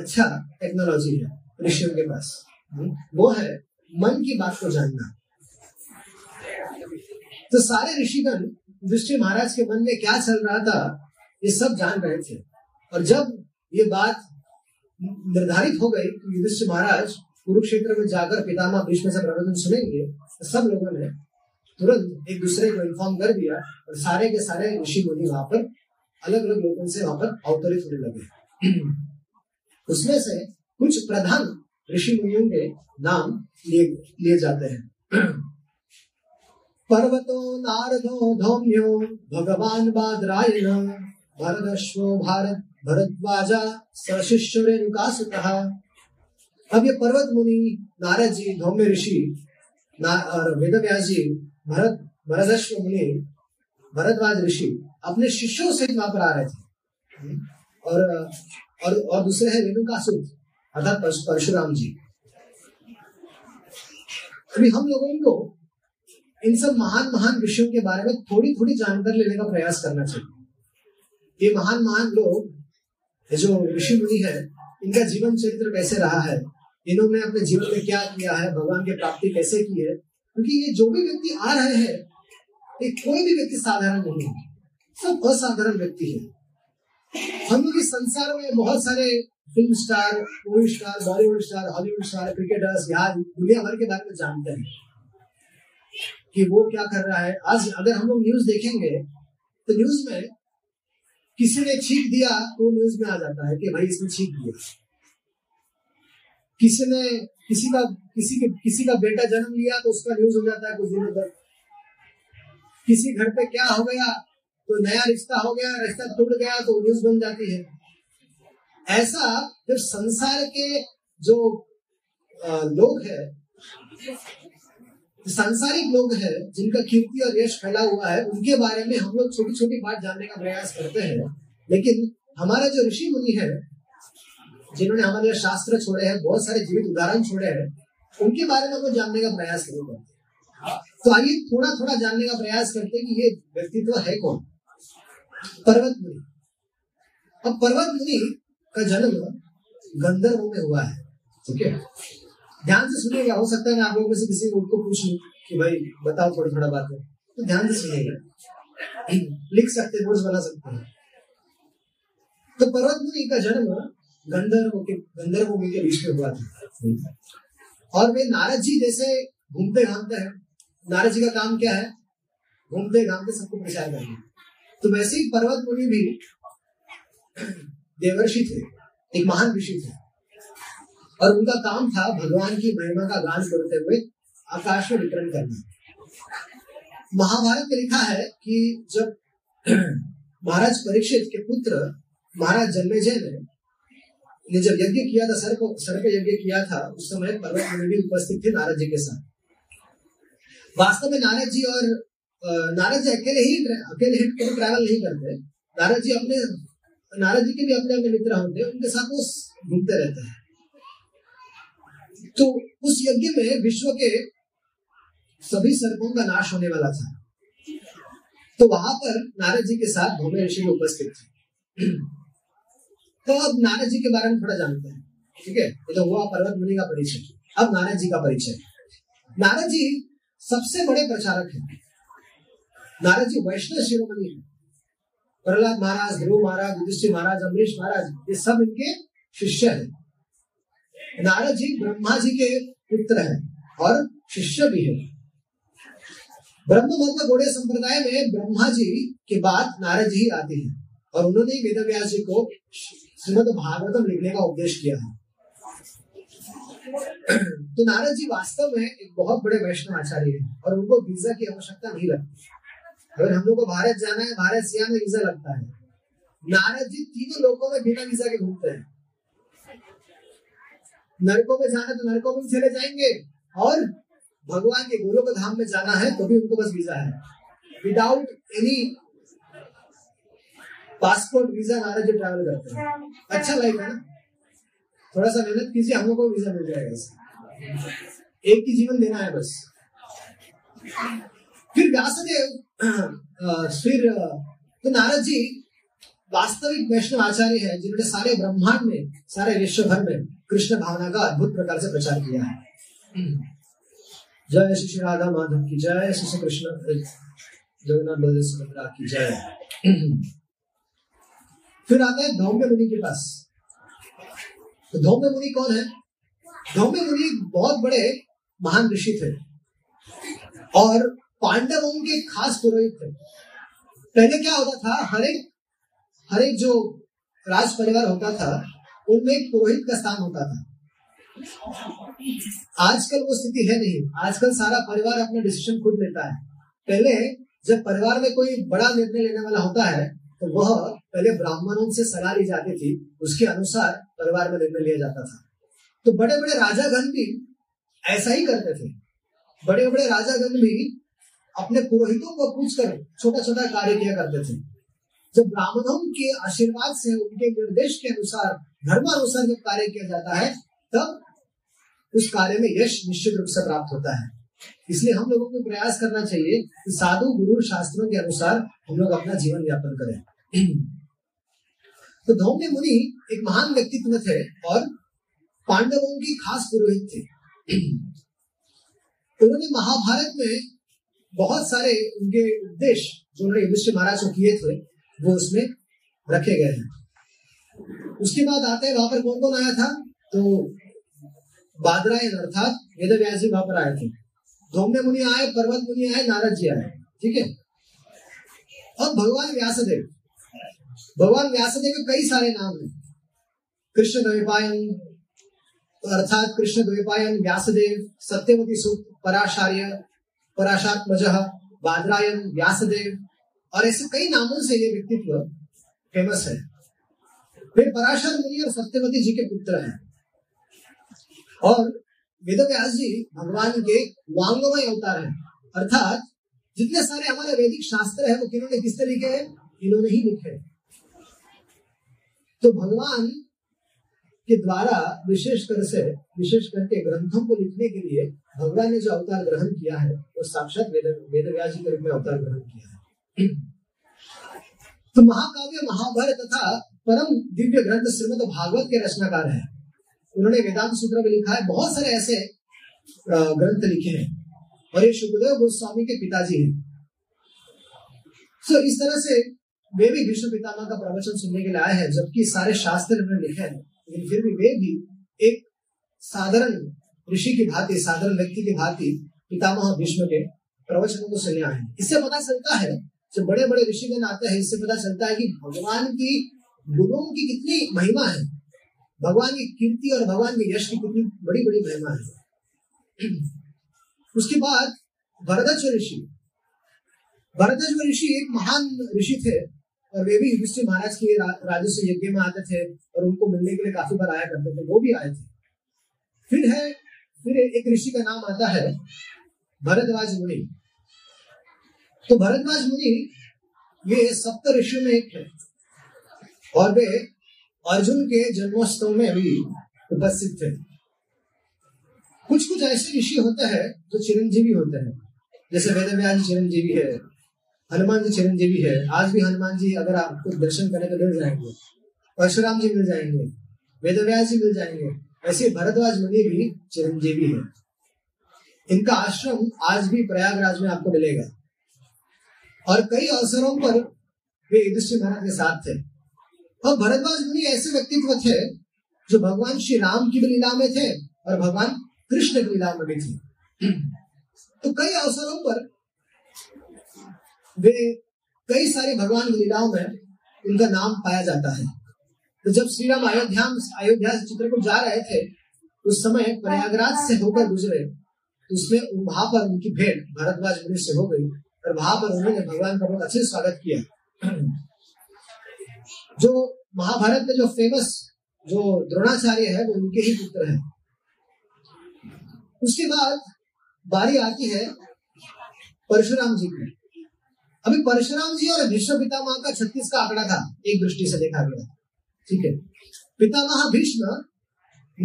अच्छा टेक्नोलॉजी है ऋषियों के पास, वो है मन की बात को जानना। तो सारे ऋषिगण युधिष्ठिर महाराज के मन में क्या चल रहा था ये सब जान रहे थे। और जब ये बात निर्धारित हो गई कि युधिष्ठिर महाराज कुरुक्षेत्र में जाकर पितामह भीष्म से प्रवचन सुनेंगे तो सब लोगों ने तुरंत एक दूसरे को इन्फॉर्म कर दिया और सारे के सारे ऋषि मुनि वहां पर अलग अलग लोगों से वहां पर अवतरित होने लगे। उसमें से कुछ प्रधान ऋषि मुनियों के नाम लिए लिए जाते हैं। पर्वतो नारदो धौम्यो भगवान बादरायण भरदश्वो भारत भरद्वाजा सशिष्य रेणुकासुतः। अब ये पर्वत मुनि, नारद जी, धौम्य ऋषि और वेदव्यास जी, भरत भरदश्व मुनि, भरद्वाज ऋषि अपने शिष्यों से वहां पर आ रहे थे और और, और दूसरे है रेणुकासुत अर्थात परशुराम जी। अभी हम लोगों को इन सब महान महान विषयों के बारे में थोड़ी थोड़ी जानकारी लेने का प्रयास करना चाहिए। ये महान महान लोग जो ऋषि मुनि है इनका जीवन चरित्र कैसे रहा है, इन्होंने अपने जीवन में क्या किया है, भगवान की प्राप्ति कैसे की है, क्योंकि ये जो भी व्यक्ति आ रहे हैं ये कोई भी व्यक्ति साधारण नहीं है, सब असाधारण व्यक्ति है। हम लोग इस संसार में बहुत सारे film star, movie star, Bollywood star, Hollywood star, cricketers, यहाँ दुनिया भर के बारे में जानते हैं कि वो क्या कर रहा है। आज अगर हम लोग न्यूज देखेंगे तो न्यूज में किसी ने छींक दिया तो न्यूज में आ जाता है कि भाई इसने छींक दिया, किसी ने किसी का किसी के किसी का बेटा जन्म लिया तो उसका न्यूज हो जाता है कुछ दिनों तक, किसी घर पे क्या हो गया तो नया रिश्ता हो गया, रिश्ता टूट गया तो न्यूज बन जाती है। ऐसा जब संसार के जो आ, लोग है, सांसारिक लोग हैं जिनका कीर्ति और यश फैला हुआ है, उनके बारे में हम लोग छोटी छोटी बात जानने का प्रयास करते हैं। लेकिन हमारा जो ऋषि मुनि है जिन्होंने हमारे शास्त्र छोड़े हैं, बहुत सारे जीवित उदाहरण छोड़े हैं, उनके बारे में हम लोग जानने का प्रयास नहीं करते। तो आइए थोड़ा थोड़ा जानने का प्रयास करते हैं कि ये व्यक्तित्व है कौन, पर्वत मुनि। अब पर्वत मुनि का जन्म गंधर्व में हुआ है, ठीक है। ध्यान से सुनिएगा, हो सकता है मैं आप लोगों में से किसी को पूछ लूं कि भाई बताओ थोड़ा थोड़ा बात है, तो ध्यान से सुनिएगा, लिख सकते हैं, नोट्स बना सकते हैं। तो पर्वतमुनि का जन्म गंधर्व के गंधर्व के बीच में हुआ था और वे नारद जी जैसे घूमते घामते हैं। नारद जी का काम क्या है? घूमते घामते सबको प्रचार करना। तो वैसे ही पर्वत मुनि भी देवर्षि थे, एक महान ऋषि थे और उनका काम था भगवान की महिमा का गान करते हुए आकाश में वितरण करना। महाभारत में लिखा है कि जब महाराज परीक्षित के पुत्र महाराज जन्मेजय ने ने जब यज्ञ किया था, सर्प सर्प यज्ञ किया था, उस समय पर्वत मुनि भी उपस्थित थे नारद जी के साथ। वास्तव में नारद जी और नारद जी अकेले ही अकेले हिट कर ट्रैवल नहीं करते। नारद जी अपने नारद जी के भी अपने अपने मित्र होते हैं, उनके साथ वो घूमते रहते हैं। तो उस यज्ञ में विश्व के सभी सर्पों का नाश होने वाला था, तो वहां पर नारद जी के साथ धौम्य ऋषि उपस्थित थे। तो अब नारद जी के बारे में थोड़ा जानते हैं, ठीक है? ये तो हुआ पर्वत मुनि का परिचय। अब नारद जी का परिचय। नारद जी सबसे बड़े प्रचारक हैं। नारद जी वैष्णव शिरोमणि हैं। प्रहलाद महाराज, ध्रुव महाराज, युधिष्ठिर महाराज, अम्बरीश महाराज, ये सब इनके शिष्य हैं। नारद जी ब्रह्मा जी के पुत्र हैं और शिष्य भी है। ब्रह्म मतलब गौड़ीय संप्रदाय में ब्रह्मा जी के बाद नारद जी आते हैं और उन्होंने वेद व्यास जी को श्रीमद् भागवतम लिखने का उपदेश किया है। तो नारद जी वास्तव में एक बहुत बड़े वैष्णव आचार्य हैं और उनको वीजा की आवश्यकता नहीं लगती। अगर हम लोग को भारत जाना है, भारत से हमें वीजा लगता है। नारद जी तीनों लोगों में बिना वीजा के घूमते हैं। नरकों में जाना है तो नरकों में भी चले जाएंगे और भगवान के गोलोक धाम में जाना है तो भी उनको बस वीजा है। Without any passport visa Narad ji travel करते हैं। अच्छा लाइफ है ना? थोड़ा सा मेहनत कीजिए, हम लोग को वीजा मिल जाएगा। एक ही जीवन देना है बस। फिर व्यासदेव फिर तो नारद जी वास्तविक वैष्णव आचार्य हैं जिन्होंने सारे ब्रह्मांड में, सारे विश्व भर में कृष्ण भावना का अद्भुत प्रकार से प्रचार किया है। जय श्री राधा माधव की जय, श्री कृष्ण जगन्नाथ बलदेव सुभद्रा की जय। फिर आता है धौम्य मुनि के पास। तो धौम्य मुनि कौन है? धौम्य मुनि बहुत बड़े महान ऋषि थे और पांडवों के खास पुरोहित थे। पहले क्या होता था, हर एक हर एक जो राज परिवार होता था उनमें एक पुरोहित का स्थान होता था। आजकल वो स्थिति है नहीं। आजकल सारा परिवार अपना डिसीजन खुद लेता है। पहले जब परिवार में कोई बड़ा निर्णय लेने वाला होता है तो वह पहले ब्राह्मणों से सलाह ली जाती थी, उसके अनुसार परिवार में निर्णय लिया जाता था। तो बड़े बड़े राजागण भी ऐसा ही करते थे। बड़े बड़े राजागण भी अपने पुरोहितों को पूछकर छोटा छोटा कार्य किया करते थे। जब ब्राह्मणों के आशीर्वाद से, उनके निर्देश के अनुसार, धर्मानुसार जब कार्य किया जाता है तब उस कार्य में यश निश्चित रूप से प्राप्त होता है। इसलिए हम लोगों को प्रयास करना चाहिए कि साधु गुरु शास्त्रों के अनुसार हम लोग अपना जीवन व्यापन करें। तो धौम्य मुनि एक महान व्यक्तित्व थे और पांडवों की खास पुरोहित थे। उन्होंने महाभारत में बहुत सारे उनके उपदेश जो उन्होंने युधिष्ठिर महाराज को किए थे वो उसमें रखे गए हैं। उसके बाद आते हैं वहां पर कौन कौन आया था, तो बादरायन अर्थात वेद व्यास जी वहां पर आए थे। धौम्य मुनि आए, पर्वत मुनि आए, नारद जी आए, ठीक है। अब भगवान व्यासदेव, भगवान व्यासदेव के कई सारे नाम हैं। कृष्ण द्वैपायन अर्थात कृष्ण द्वैपायन व्यासदेव, सत्यवती सूक्त, पराशार्य, पराशात्मजः, बादरायन, व्यासदेव और ऐसे कई नामों से ये व्यक्तित्व फेमस है। वे पराशर मुनि और सत्यवती जी के पुत्र हैं और वेद व्यास जी भगवान के वांगमय अवतार हैं। अर्थात जितने सारे हमारे वैदिक शास्त्र है वो किन्होंने किसने लिखे हैं? इन्होंने ही लिखे। तो भगवान के द्वारा विशेष कर से विशेष करके ग्रंथों को लिखने के लिए भगवान ने जो अवतार ग्रहण किया है वो साक्षात वेद वेद व्यास जी के रूप में अवतार ग्रहण किया है। तो महाकाव्य महाभारत तथा परम दिव्य ग्रंथ श्रीमद् भागवत के रचनाकार है। उन्होंने वेदांत सूत्र में लिखा है, बहुत सारे ऐसे ग्रंथ लिखे हैं, और ये शुकदेव गोस्वामी के पिताजी हैं। सो इस तरह से वे भी भीष्म पितामह का प्रवचन सुनने के लिए आए हैं, जबकि सारे शास्त्र उन्होंने लिखे हैं, लेकिन फिर भी वे भी एक साधारण ऋषि की भांति, साधारण व्यक्ति की भांति पितामह भीष्म के प्रवचनों को सुनने आए हैं। इससे पता चलता है, जो बड़े बड़े ऋषिगण आते हैं, इससे पता चलता है कि भगवान की गुणों की कितनी महिमा है, भगवान की कीर्ति और भगवान के यश की कितनी बड़ी बड़ी महिमा है। उसके बाद भरद्वाज ऋषि, भरद्वाज ऋषि एक महान ऋषि थे, और वे भी युधिष्ठिर महाराज के रा, राजस्व यज्ञ में आते थे और उनको मिलने के लिए काफी बार आया करते थे, वो भी आए थे। फिर है फिर एक ऋषि का नाम आता है भरद्वाज मुनि। तो भरद्वाज मुनि ये सप्त ऋषियों में एक है, और वे अर्जुन के जन्मोत्सव में भी उपस्थित थे। कुछ कुछ ऐसे ऋषि होते हैं जो चिरंजीवी होते हैं, जैसे वेदव्यास जी चिरंजीवी है, हनुमान जी चिरंजीवी है। आज भी हनुमान जी अगर आपको दर्शन करने को मिल जाएंगे, परशुराम जी मिल जाएंगे, वेदव्यास जी मिल जाएंगे, ऐसे भरद्वाज मुनि भी चिरंजीवी है। इनका आश्रम आज भी प्रयागराज में आपको मिलेगा, और कई अवसरों पर वे युधिष्ठिर महाराज के साथ थे। और भरद्वाज मुनि ऐसे व्यक्तित्व थे जो भगवान श्री राम की लीला में थे और भगवान कृष्ण की लीला में भी थे। तो कई अवसरों पर वे कई सारी भगवान की लीलाओं में उनका नाम पाया जाता है। तो जब श्री राम अयोध्या अयोध्या से चित्रकूट जा रहे थे, उस समय प्रयागराज से होकर गुजरे, उसमें वहां पर उनकी भेंट भरद्वाज मुनि से हो गई, और वहां पर उन्होंने भगवान का बहुत अच्छे से स्वागत किया। जो महाभारत में जो फेमस जो द्रोणाचार्य है, वो उनके ही पुत्र हैं। उसके बाद बारी आती है परशुराम जी की। अभी परशुराम जी और भीष्म पितामह का छत्तीस का आंकड़ा था, एक दृष्टि से देखा गया, ठीक है। पितामह भीष्म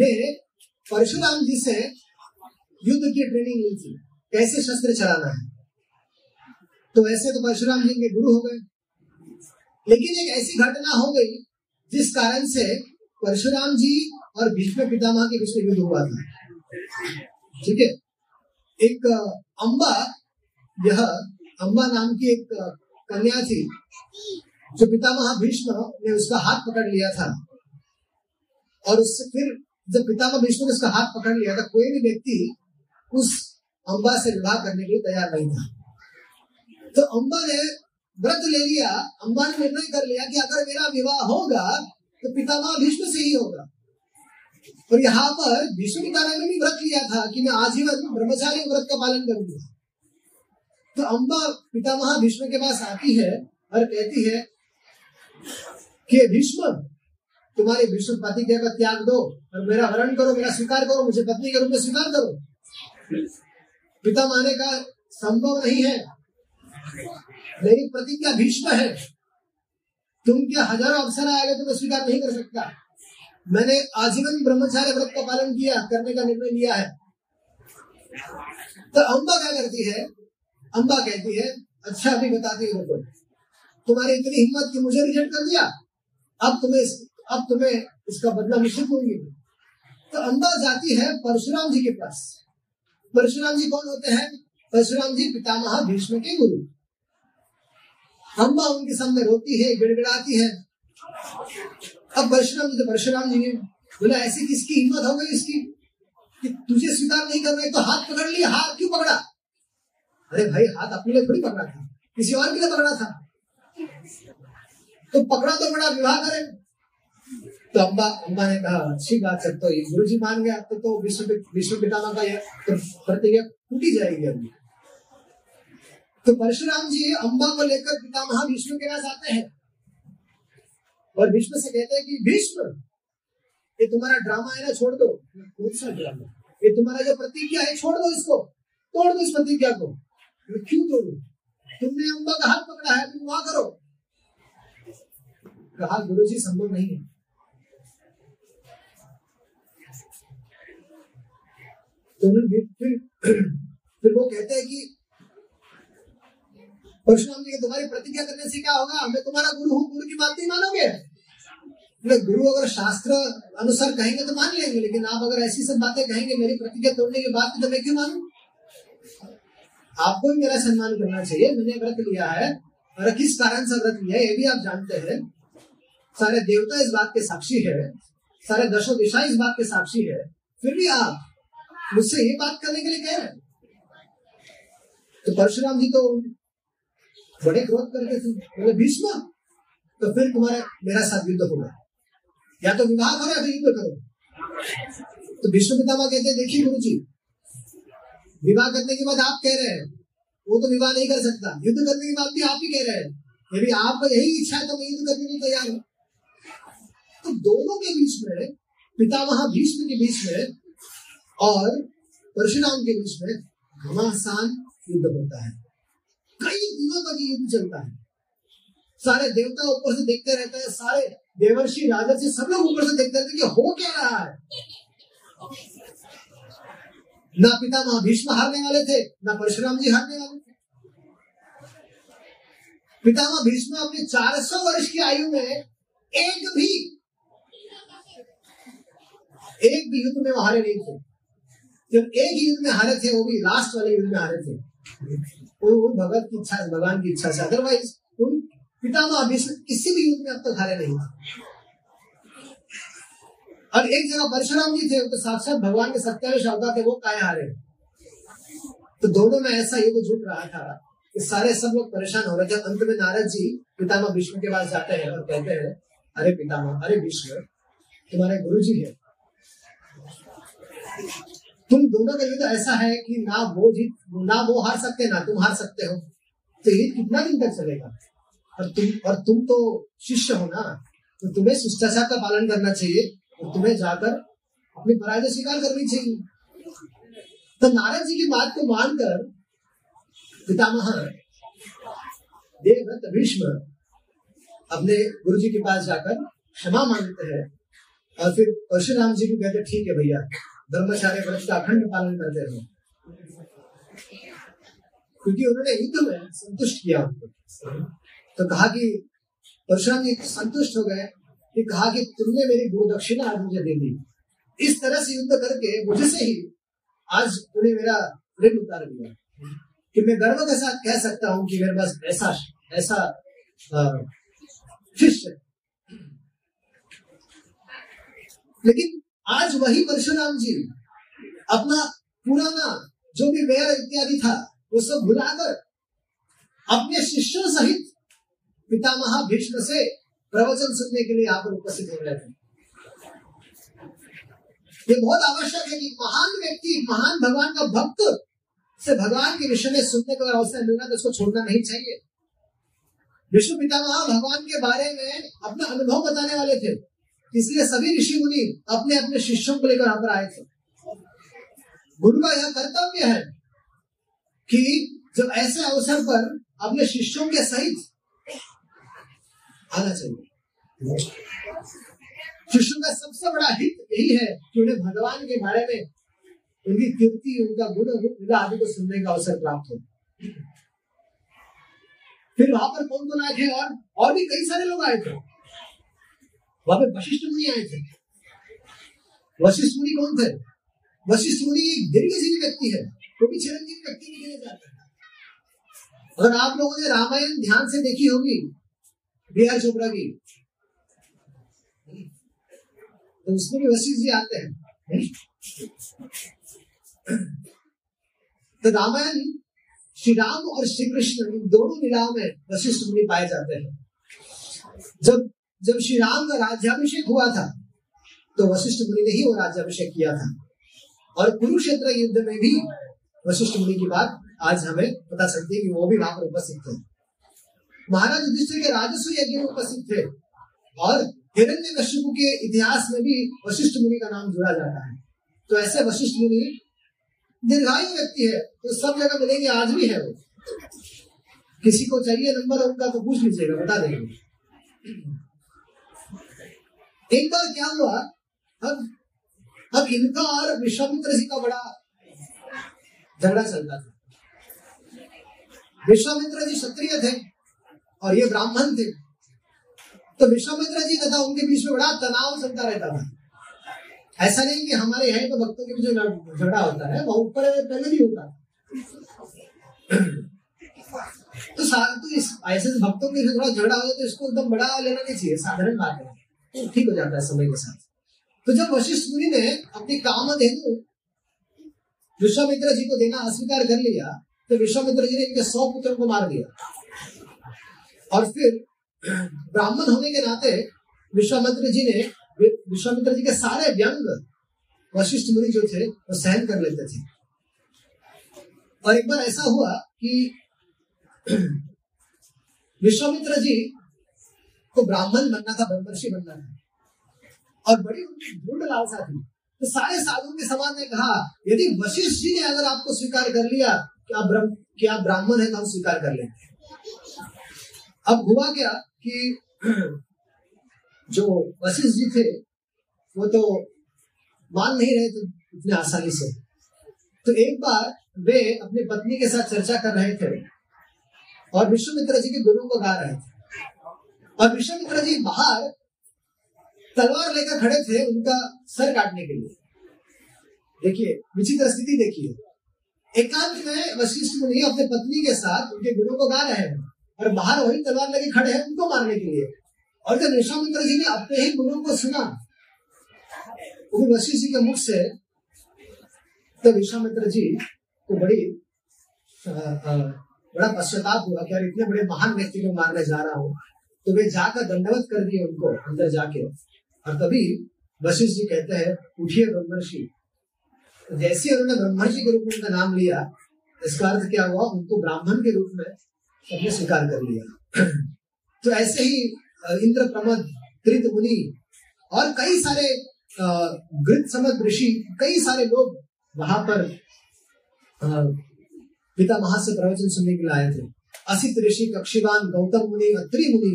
ने परशुराम जी से युद्ध की ट्रेनिंग ली थी, कैसे शस्त्र चलाना है। तो ऐसे तो परशुराम जी के गुरु हो गए, लेकिन एक ऐसी घटना हो गई जिस कारण से परशुराम जी और भीष्म पितामह के बीच में युद्ध हुआ था, ठीक है। एक अंबा, यह अंबा नाम की एक कन्या थी, जो पितामह भीष्म ने उसका हाथ पकड़ लिया था, और उससे फिर जब पितामह भीष्म ने उसका हाथ पकड़ लिया था, कोई भी व्यक्ति उस अंबा से विवाह करने के लिए तैयार नहीं था। तो अंबा ने व्रत ले लिया, अंबा ने निर्णय कर लिया कि अगर मेरा विवाह होगा तो पितामह भीष्म से ही होगा। और यहाँ पर भीष्म पितामह ने भी व्रत लिया था कि मैं आजीवन ब्रह्मचारी व्रत का पालन करूंगा। तो अंबा पितामह भीष्म के पास आती है और कहती है कि भीष्म, तुम्हारी भीष्म प्रतिज्ञा का त्याग दो और मेरा हरण करो, मेरा स्वीकार करो, मुझे पत्नी के रूप में स्वीकार करो। पितामह ने कहा संभव नहीं है, मेरी प्रतिज्ञा भीष्म है, तुम क्या हजारों अवसर आएगा तो मैं स्वीकार नहीं कर सकता। मैंने आजीवन ब्रह्मचार्य व्रत का पालन किया करने का निर्णय लिया है। तो अंबा क्या करती है, अंबा कहती है अच्छा अभी बताती हूँ, तुम्हारी इतनी हिम्मत कि मुझे रिजेक्ट कर दिया, अब तुम्हें अब तुम्हें इसका बदला निश्चित होगी। तो अंबा जाती है परशुराम जी के पास। परशुराम जी कौन होते हैं? परशुराम जी पितामह भीष्म के गुरु। अंबा उनके सामने रोती है, गिड़गिड़ाती है। अब परशुराम जी तो परशुराम जी ने बोला ऐसी किसकी हिम्मत हो गई इसकी कि तुझे स्वीकार नहीं कर रहे, तो हाथ पकड़ लिया, हाथ क्यों पकड़ा? अरे भाई हाथ अपने लिए थोड़ी पकड़ा था, किसी और के लिए पकड़ा था, तो पकड़ा तो पड़ा, विवाह करें। तो अम्बा अम्बा ने कहा अच्छी बात है, तो ये गुरु जी मान गया, तो तो भीष्म पितामह का यह प्रतिज्ञा टूटी जाएगी अभी। तो परशुराम जी अम्बा को लेकर पितामह भीष्म के पास आते हैं और भीष्म से कहते हैं कि भीष्म ये तुम्हारा ड्रामा है ना, छोड़ दो। कौन सा ड्रामा? ये तुम्हारा जो प्रतिज्ञा है छोड़ दो, इसको तोड़ दो, इस प्रतिज्ञा को। मैं क्यों तोड़ू? तुमने अंबा का हाथ पकड़ा है, तुम वहां करो। कहा गुरुजी संभव नहीं है। तो फिर फिर वो कहते हैं कि परशुराम जी तुम्हारी प्रतिज्ञा करने से क्या होगा, मैं तुम्हारा गुरु हूँ, गुरु की बात नहीं मानोगे? गुरु अगर शास्त्र अनुसार कहेंगे तो मान लेंगे, लेकिन आप अगर ऐसी सब बातें कहेंगे मेरी प्रतिज्ञा तोड़ने के बाद तो मैं क्यों मानूं? आपको भी मेरा सम्मान करना चाहिए। मैंने व्रत लिया है और किस कारण से व्रत लिया है ये भी आप जानते हैं। सारे देवता इस बात के साक्षी है, सारे दशो दिशा इस बात के साक्षी है, फिर भी आप मुझसे ये बात करने के लिए कह रहे हैं। तो परशुराम जी तो बड़े क्रोध करके थे, बोले भीष्म तो फिर तुम्हारा मेरा साथ युद्ध होगा, या तो विवाह करो या तो युद्ध करो। तो भीष्म पितामह कहते हैं देखिए गुरु जी, विवाह करने के बाद आप कह रहे हैं वो तो विवाह नहीं कर सकता, युद्ध करने के बाद भी आप ही कह रहे हैं, यदि आपको यही इच्छा है तो मैं युद्ध करने के लिए तैयार हूँ। तो दोनों के बीच में, पितामह भीष्म के बीच में और परशुराम के बीच में घमासान युद्ध होता है। कई दिनों तक युद्ध चलता है, सारे देवता ऊपर से देखते रहते हैं, सारे देवर्षि राजर्षि सब लोग ऊपर से देखते रहते हैं कि हो क्या रहा है। ना पितामह भीष्म हारने वाले थे, ना परशुराम जी हारने वाले थे। पितामह भीष्म अपने चार सौ वर्ष की आयु में एक भी एक भी युद्ध में हारे नहीं थे। जब एक ही युद्ध में हारे थे वो भी लास्ट वाले युद्ध में हारे थे, वो भगत की इच्छा, भगवान की इच्छा से। अदरवाइज पितामह भीष्म किसी भी युद्ध में अब तक हारे नहीं थे। और एक जगह परशुराम जी थे, तो साक्षात भगवान के सत्यावेश अवतार थे, वो काहे हारे। तो दोनों में ऐसा युद्ध जुट रहा था कि सारे सब लोग परेशान हो रहे थे। अंत में नारद जी पितामह भीष्म के पास जाते हैं और कहते हैं अरे पितामह, अरे भीष्म, तुम्हारे गुरु जी है, तुम दोनों का युद्ध ऐसा है कि ना वो जीत ना वो हार सकते, ना तुम हार सकते हो। तो ये कितना दिन तक चलेगा? और तुम और तुम तो शिष्य हो ना, तो तुम्हें शिष्टाचार का पालन करना चाहिए और तुम्हें जाकर अपनी पराजय स्वीकार करनी चाहिए। तो नारद जी की बात को मानकर पितामह देवव्रत भीष्म अपने गुरु जी के पास जाकर क्षमा मांगते हैं। और फिर परशुराम जी भी कहते ठीक है भैया, ब्रह्मचार्य व्रत का अखंड पालन करते रहो, क्योंकि उन्होंने युद्ध में संतुष्ट किया उनको। तो कहा कि परशुराम जी संतुष्ट हो गए, कहा कि तुमने मेरी गुरु दक्षिणा आज मुझे दे दी, इस तरह से युद्ध करके मुझसे ही आज तूने मेरा ऋण उतार दिया कि मैं गर्व के साथ कह सकता हूं कि मेरे पास ऐसा ऐसा शिष्य। लेकिन आज वही परशुराम जी अपना पुराना जो भी वैर इत्यादि था वो सब भुलाकर अपने शिष्यों सहित पितामह भीष्म से प्रवचन सुनने के लिए यहाँ पर उपस्थित हो रहे थे। ये बहुत आवश्यक है कि महान व्यक्ति, महान भगवान का भक्त से भगवान के विषय में सुनने का अवसर मिलना तो उसको छोड़ना नहीं चाहिए। विष्णु पितामह भगवान के बारे में अपना अनुभव बताने वाले थे, इसलिए सभी ऋषि मुनि अपने अपने शिष्यों को लेकर यहाँ पर आए थे। गुरु का यह कर्तव्य है कि जब ऐसे अवसर पर अपने शिष्यों के सहित आना चाहिए। शिष्यों का सबसे बड़ा हित यही है कि उन्हें भगवान के बारे में, उनकी कीर्ति, उनका गुण उनका आदि को सुनने का अवसर प्राप्त हो। फिर वहां पर कौन कौन आए थे? और और भी कई सारे लोग आए थे। वहां पर वशिष्ठ मुनि आए थे। वशिष्ठ मुनि कौन थे? वशिष्ठ मुनि एक दीर्घजीवी व्यक्ति है, वो भी चिरंजीवी व्यक्ति नहीं जाता है। अगर आप लोगों ने रामायण ध्यान से देखी होगी बिहार चोपड़ा की, तो उसमें भी वशिष्ठ जी आते हैं। तो रामायण श्री राम और श्री कृष्ण इन दोनों लीलाओं में वशिष्ठ मुनि पाए जाते हैं। जब जब श्री राम का राज्याभिषेक हुआ था तो वशिष्ठ मुनि ने ही वो राज्याभिषेक किया था। और कुरुक्षेत्र युद्ध में भी वशिष्ठ मुनि की बात आज हमें पता चलती है कि वो भी वहां पर उपस्थित थे। महाराज युधिष्ठिर के राजस्व यज्ञ में उपस्थित थे और हिरण्यकश्यप के इतिहास में भी वशिष्ठ मुनि का नाम जुड़ा जाता है। तो ऐसे वशिष्ठ मुनि दीर्घायु व्यक्ति है, तो सब जगह मिलेंगे, आज भी है। वो किसी को चाहिए नंबर उनका तो पूछ लीजिएगा, बता देंगे। एक बार क्या हुआ, अब अब इनका और विश्वामित्र जी का बड़ा झगड़ा चलता था। विश्वामित्र जी क्षत्रिय थे और ये ब्राह्मण थे। तो विश्वामित्र जी तथा उनके बीच में बड़ा तनाव चलता रहता था। ऐसा नहीं कि हमारे यहाँ तो भक्तों के बीच में झगड़ा होता है, वहां ऊपर पहले भी होता था। तो तो इस ऐसे भक्तों के थोड़ा झगड़ा हो जाए तो इसको एकदम बड़ा लेना नहीं चाहिए, साधारण बात है, ठीक हो जाता है समय के साथ। तो जब वशिष्ठ मुनि ने अपनी कामधेनु विश्वामित्र जी को देना अस्वीकार कर लिया तो विश्वामित्र जी ने इनके सौ पुत्रों को मार दिया। और फिर ब्राह्मण होने के नाते विश्वामित्र जी ने विश्वामित्र जी के सारे व्यंग वशिष्ठ मुनि जो थे वो सहन कर लेते थे। और एक बार ऐसा हुआ कि विश्वामित्र जी को ब्राह्मण बनना था, ब्रह्मर्षि बनना था, और बड़ी उनकी दृढ़ लालसा थी। तो सारे साधुओं के समाज ने कहा यदि वशिष्ठ जी ने अगर आपको स्वीकार कर लिया कि आप ब्रह्म कि आप ब्राह्मण है तो हम स्वीकार कर लेंगे। अब हुआ क्या कि जो वशिष्ठ जी थे वो तो मान नहीं रहे थे इतने आसानी से। तो एक बार वे अपनी पत्नी के साथ चर्चा कर रहे थे और विश्वामित्र जी के गुरु को गा रहे थे, और विश्वामित्र जी बाहर तलवार लेकर खड़े थे उनका सर काटने के लिए। देखिए विचित्र स्थिति, देखिए एकांत में वशिष्ठ मुनि अपने पत्नी के साथ उनके गुरु को गा रहे हैं और बाहर वही तलवार लेके खड़े हैं उनको मारने के लिए। और जब विश्वामित्र जी ने अपने ही गुरु को सुना वशिष्ठ जी के मुख से, तो विश्वामित्र जी को बड़ी आ, आ, बड़ा पश्चाताप हुआ कि यार इतने बड़े महान व्यक्ति को मारने जा रहा हूँ। तो वे जाकर दंडवत कर दिए उनको अंदर जाके। और तभी वशिष्ठ जी कहते हैं उठिए ब्रह्मर्षि। तो जैसे उन्होंने ब्रह्मर्षि के रूप में उनका नाम लिया, इसका अर्थ क्या हुआ, उनको ब्राह्मण के रूप में सबने स्वीकार कर लिया। तो ऐसे ही इंद्र प्रमद कृत मुनि और कई सारे गृत समद ऋषि, कई सारे लोग वहां पर आ, पिता महा से प्रवचन सुनने के लिए आए थे। असित ऋषि, कक्षिवान, गौतम मुनि, अत्रि मुनि,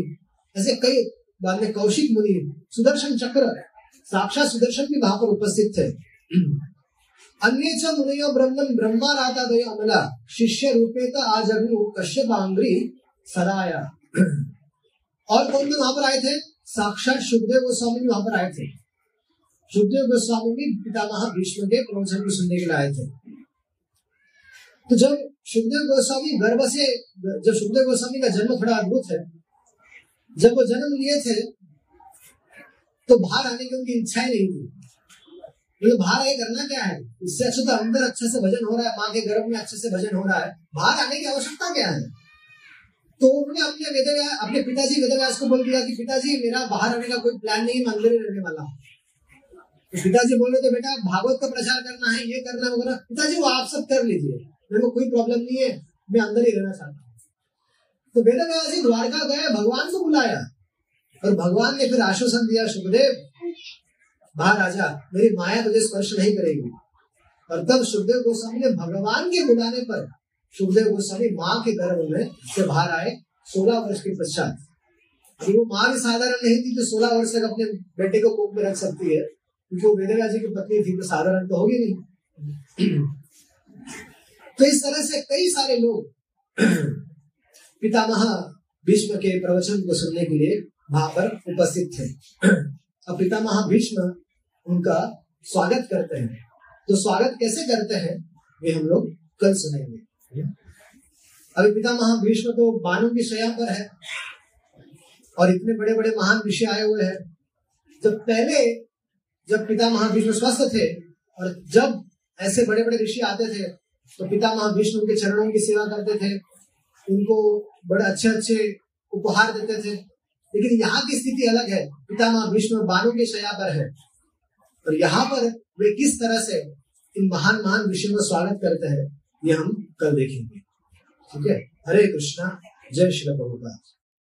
ऐसे कई बाद में कौशिक मुनि, सुदर्शन चक्र, साक्षात सुदर्शन भी वहां पर उपस्थित थे। अन्य मुनियो ब्रह्मन ब्रह्मा राता दो अमला शिष्य रूपे आजनु कश्यप आंग्री सराया। और कौन कौन वहां पर आए थे, साक्षात सुखदेव गोस्वामी भी वहां पर आए थे। सुखदेव गोस्वामी भी पितामह भीष्म के प्रवचन भी सुनने के लिए आए थे। तो जब सुखदेव गोस्वामी गर्भ से जब सुखदेव गोस्वामी का जन्म बड़ा अद्भुत है, जब वो जन्म लिए थे तो बाहर आने की उनकी इच्छा ही नहीं थी। मतलब बाहर आगे करना क्या है, इससे अच्छा तो अंदर अच्छे से भजन हो रहा है, माँ के गर्भ में अच्छे से भजन हो रहा है, बाहर आने की आवश्यकता क्या है। तो उन्होंने अपने वेदव्यास अपने पिताजी वेदव्यास को बोल दिया कि पिताजी मेरा बाहर आने का कोई प्लान नहीं, मंदिर में रहने वाला। तो पिताजी बोल रहे थे बेटा भागवत का प्रचार करना है, ये करना वगैरह। पिताजी वो आप सब कर लीजिए, मेरे को कोई प्रॉब्लम नहीं है, मैं अंदर ही रहना चाहता हूँ। तो वेदव्यास जी द्वारका गए, भगवान को बुलाया और भगवान ने फिर आश्वासन दिया सुखदेव बाहर आजा, मेरी माया तुझे स्पर्श नहीं करेगी। और तब सुखदेव गोस्वामी ने भगवान के बुलाने पर सुखदेव गोस्वामी माँ के गर्भ में से बाहर आए सोलह वर्ष के पश्चात। वो माँ भी साधारण नहीं थी जो सोलह वर्ष तक अपने बेटे को कोख में रख सकती है, क्योंकि वो वेदव्यास जी की पत्नी थी, तो साधारण तो होगी नहीं। तो इस तरह से कई सारे लोग पितामह भीष्म के प्रवचन को सुनने के लिए वहां पर उपस्थित थे। अब पितामह भीष्म उनका स्वागत करते हैं, तो स्वागत कैसे करते हैं वे हम लोग कल सुनेंगे। अभी पितामह भीष्म तो बानों की शया पर है और इतने बड़े बड़े महान ऋषि आए हुए हैं। जब पहले जब पितामह भीष्म स्वस्थ थे और जब ऐसे बड़े बड़े ऋषि आते थे तो पितामह भीष्म के चरणों की सेवा करते थे, उनको बड़े अच्छे अच्छे उपहार देते थे। लेकिन यहाँ की स्थिति अलग है, पितामह भीष्म बानों के शया पर है, और यहाँ पर वे किस तरह से इन महान महान ऋषियों का स्वागत करते हैं ये हम कल देखेंगे। ठीक है, हरे कृष्णा, जय श्री प्रभुपाद।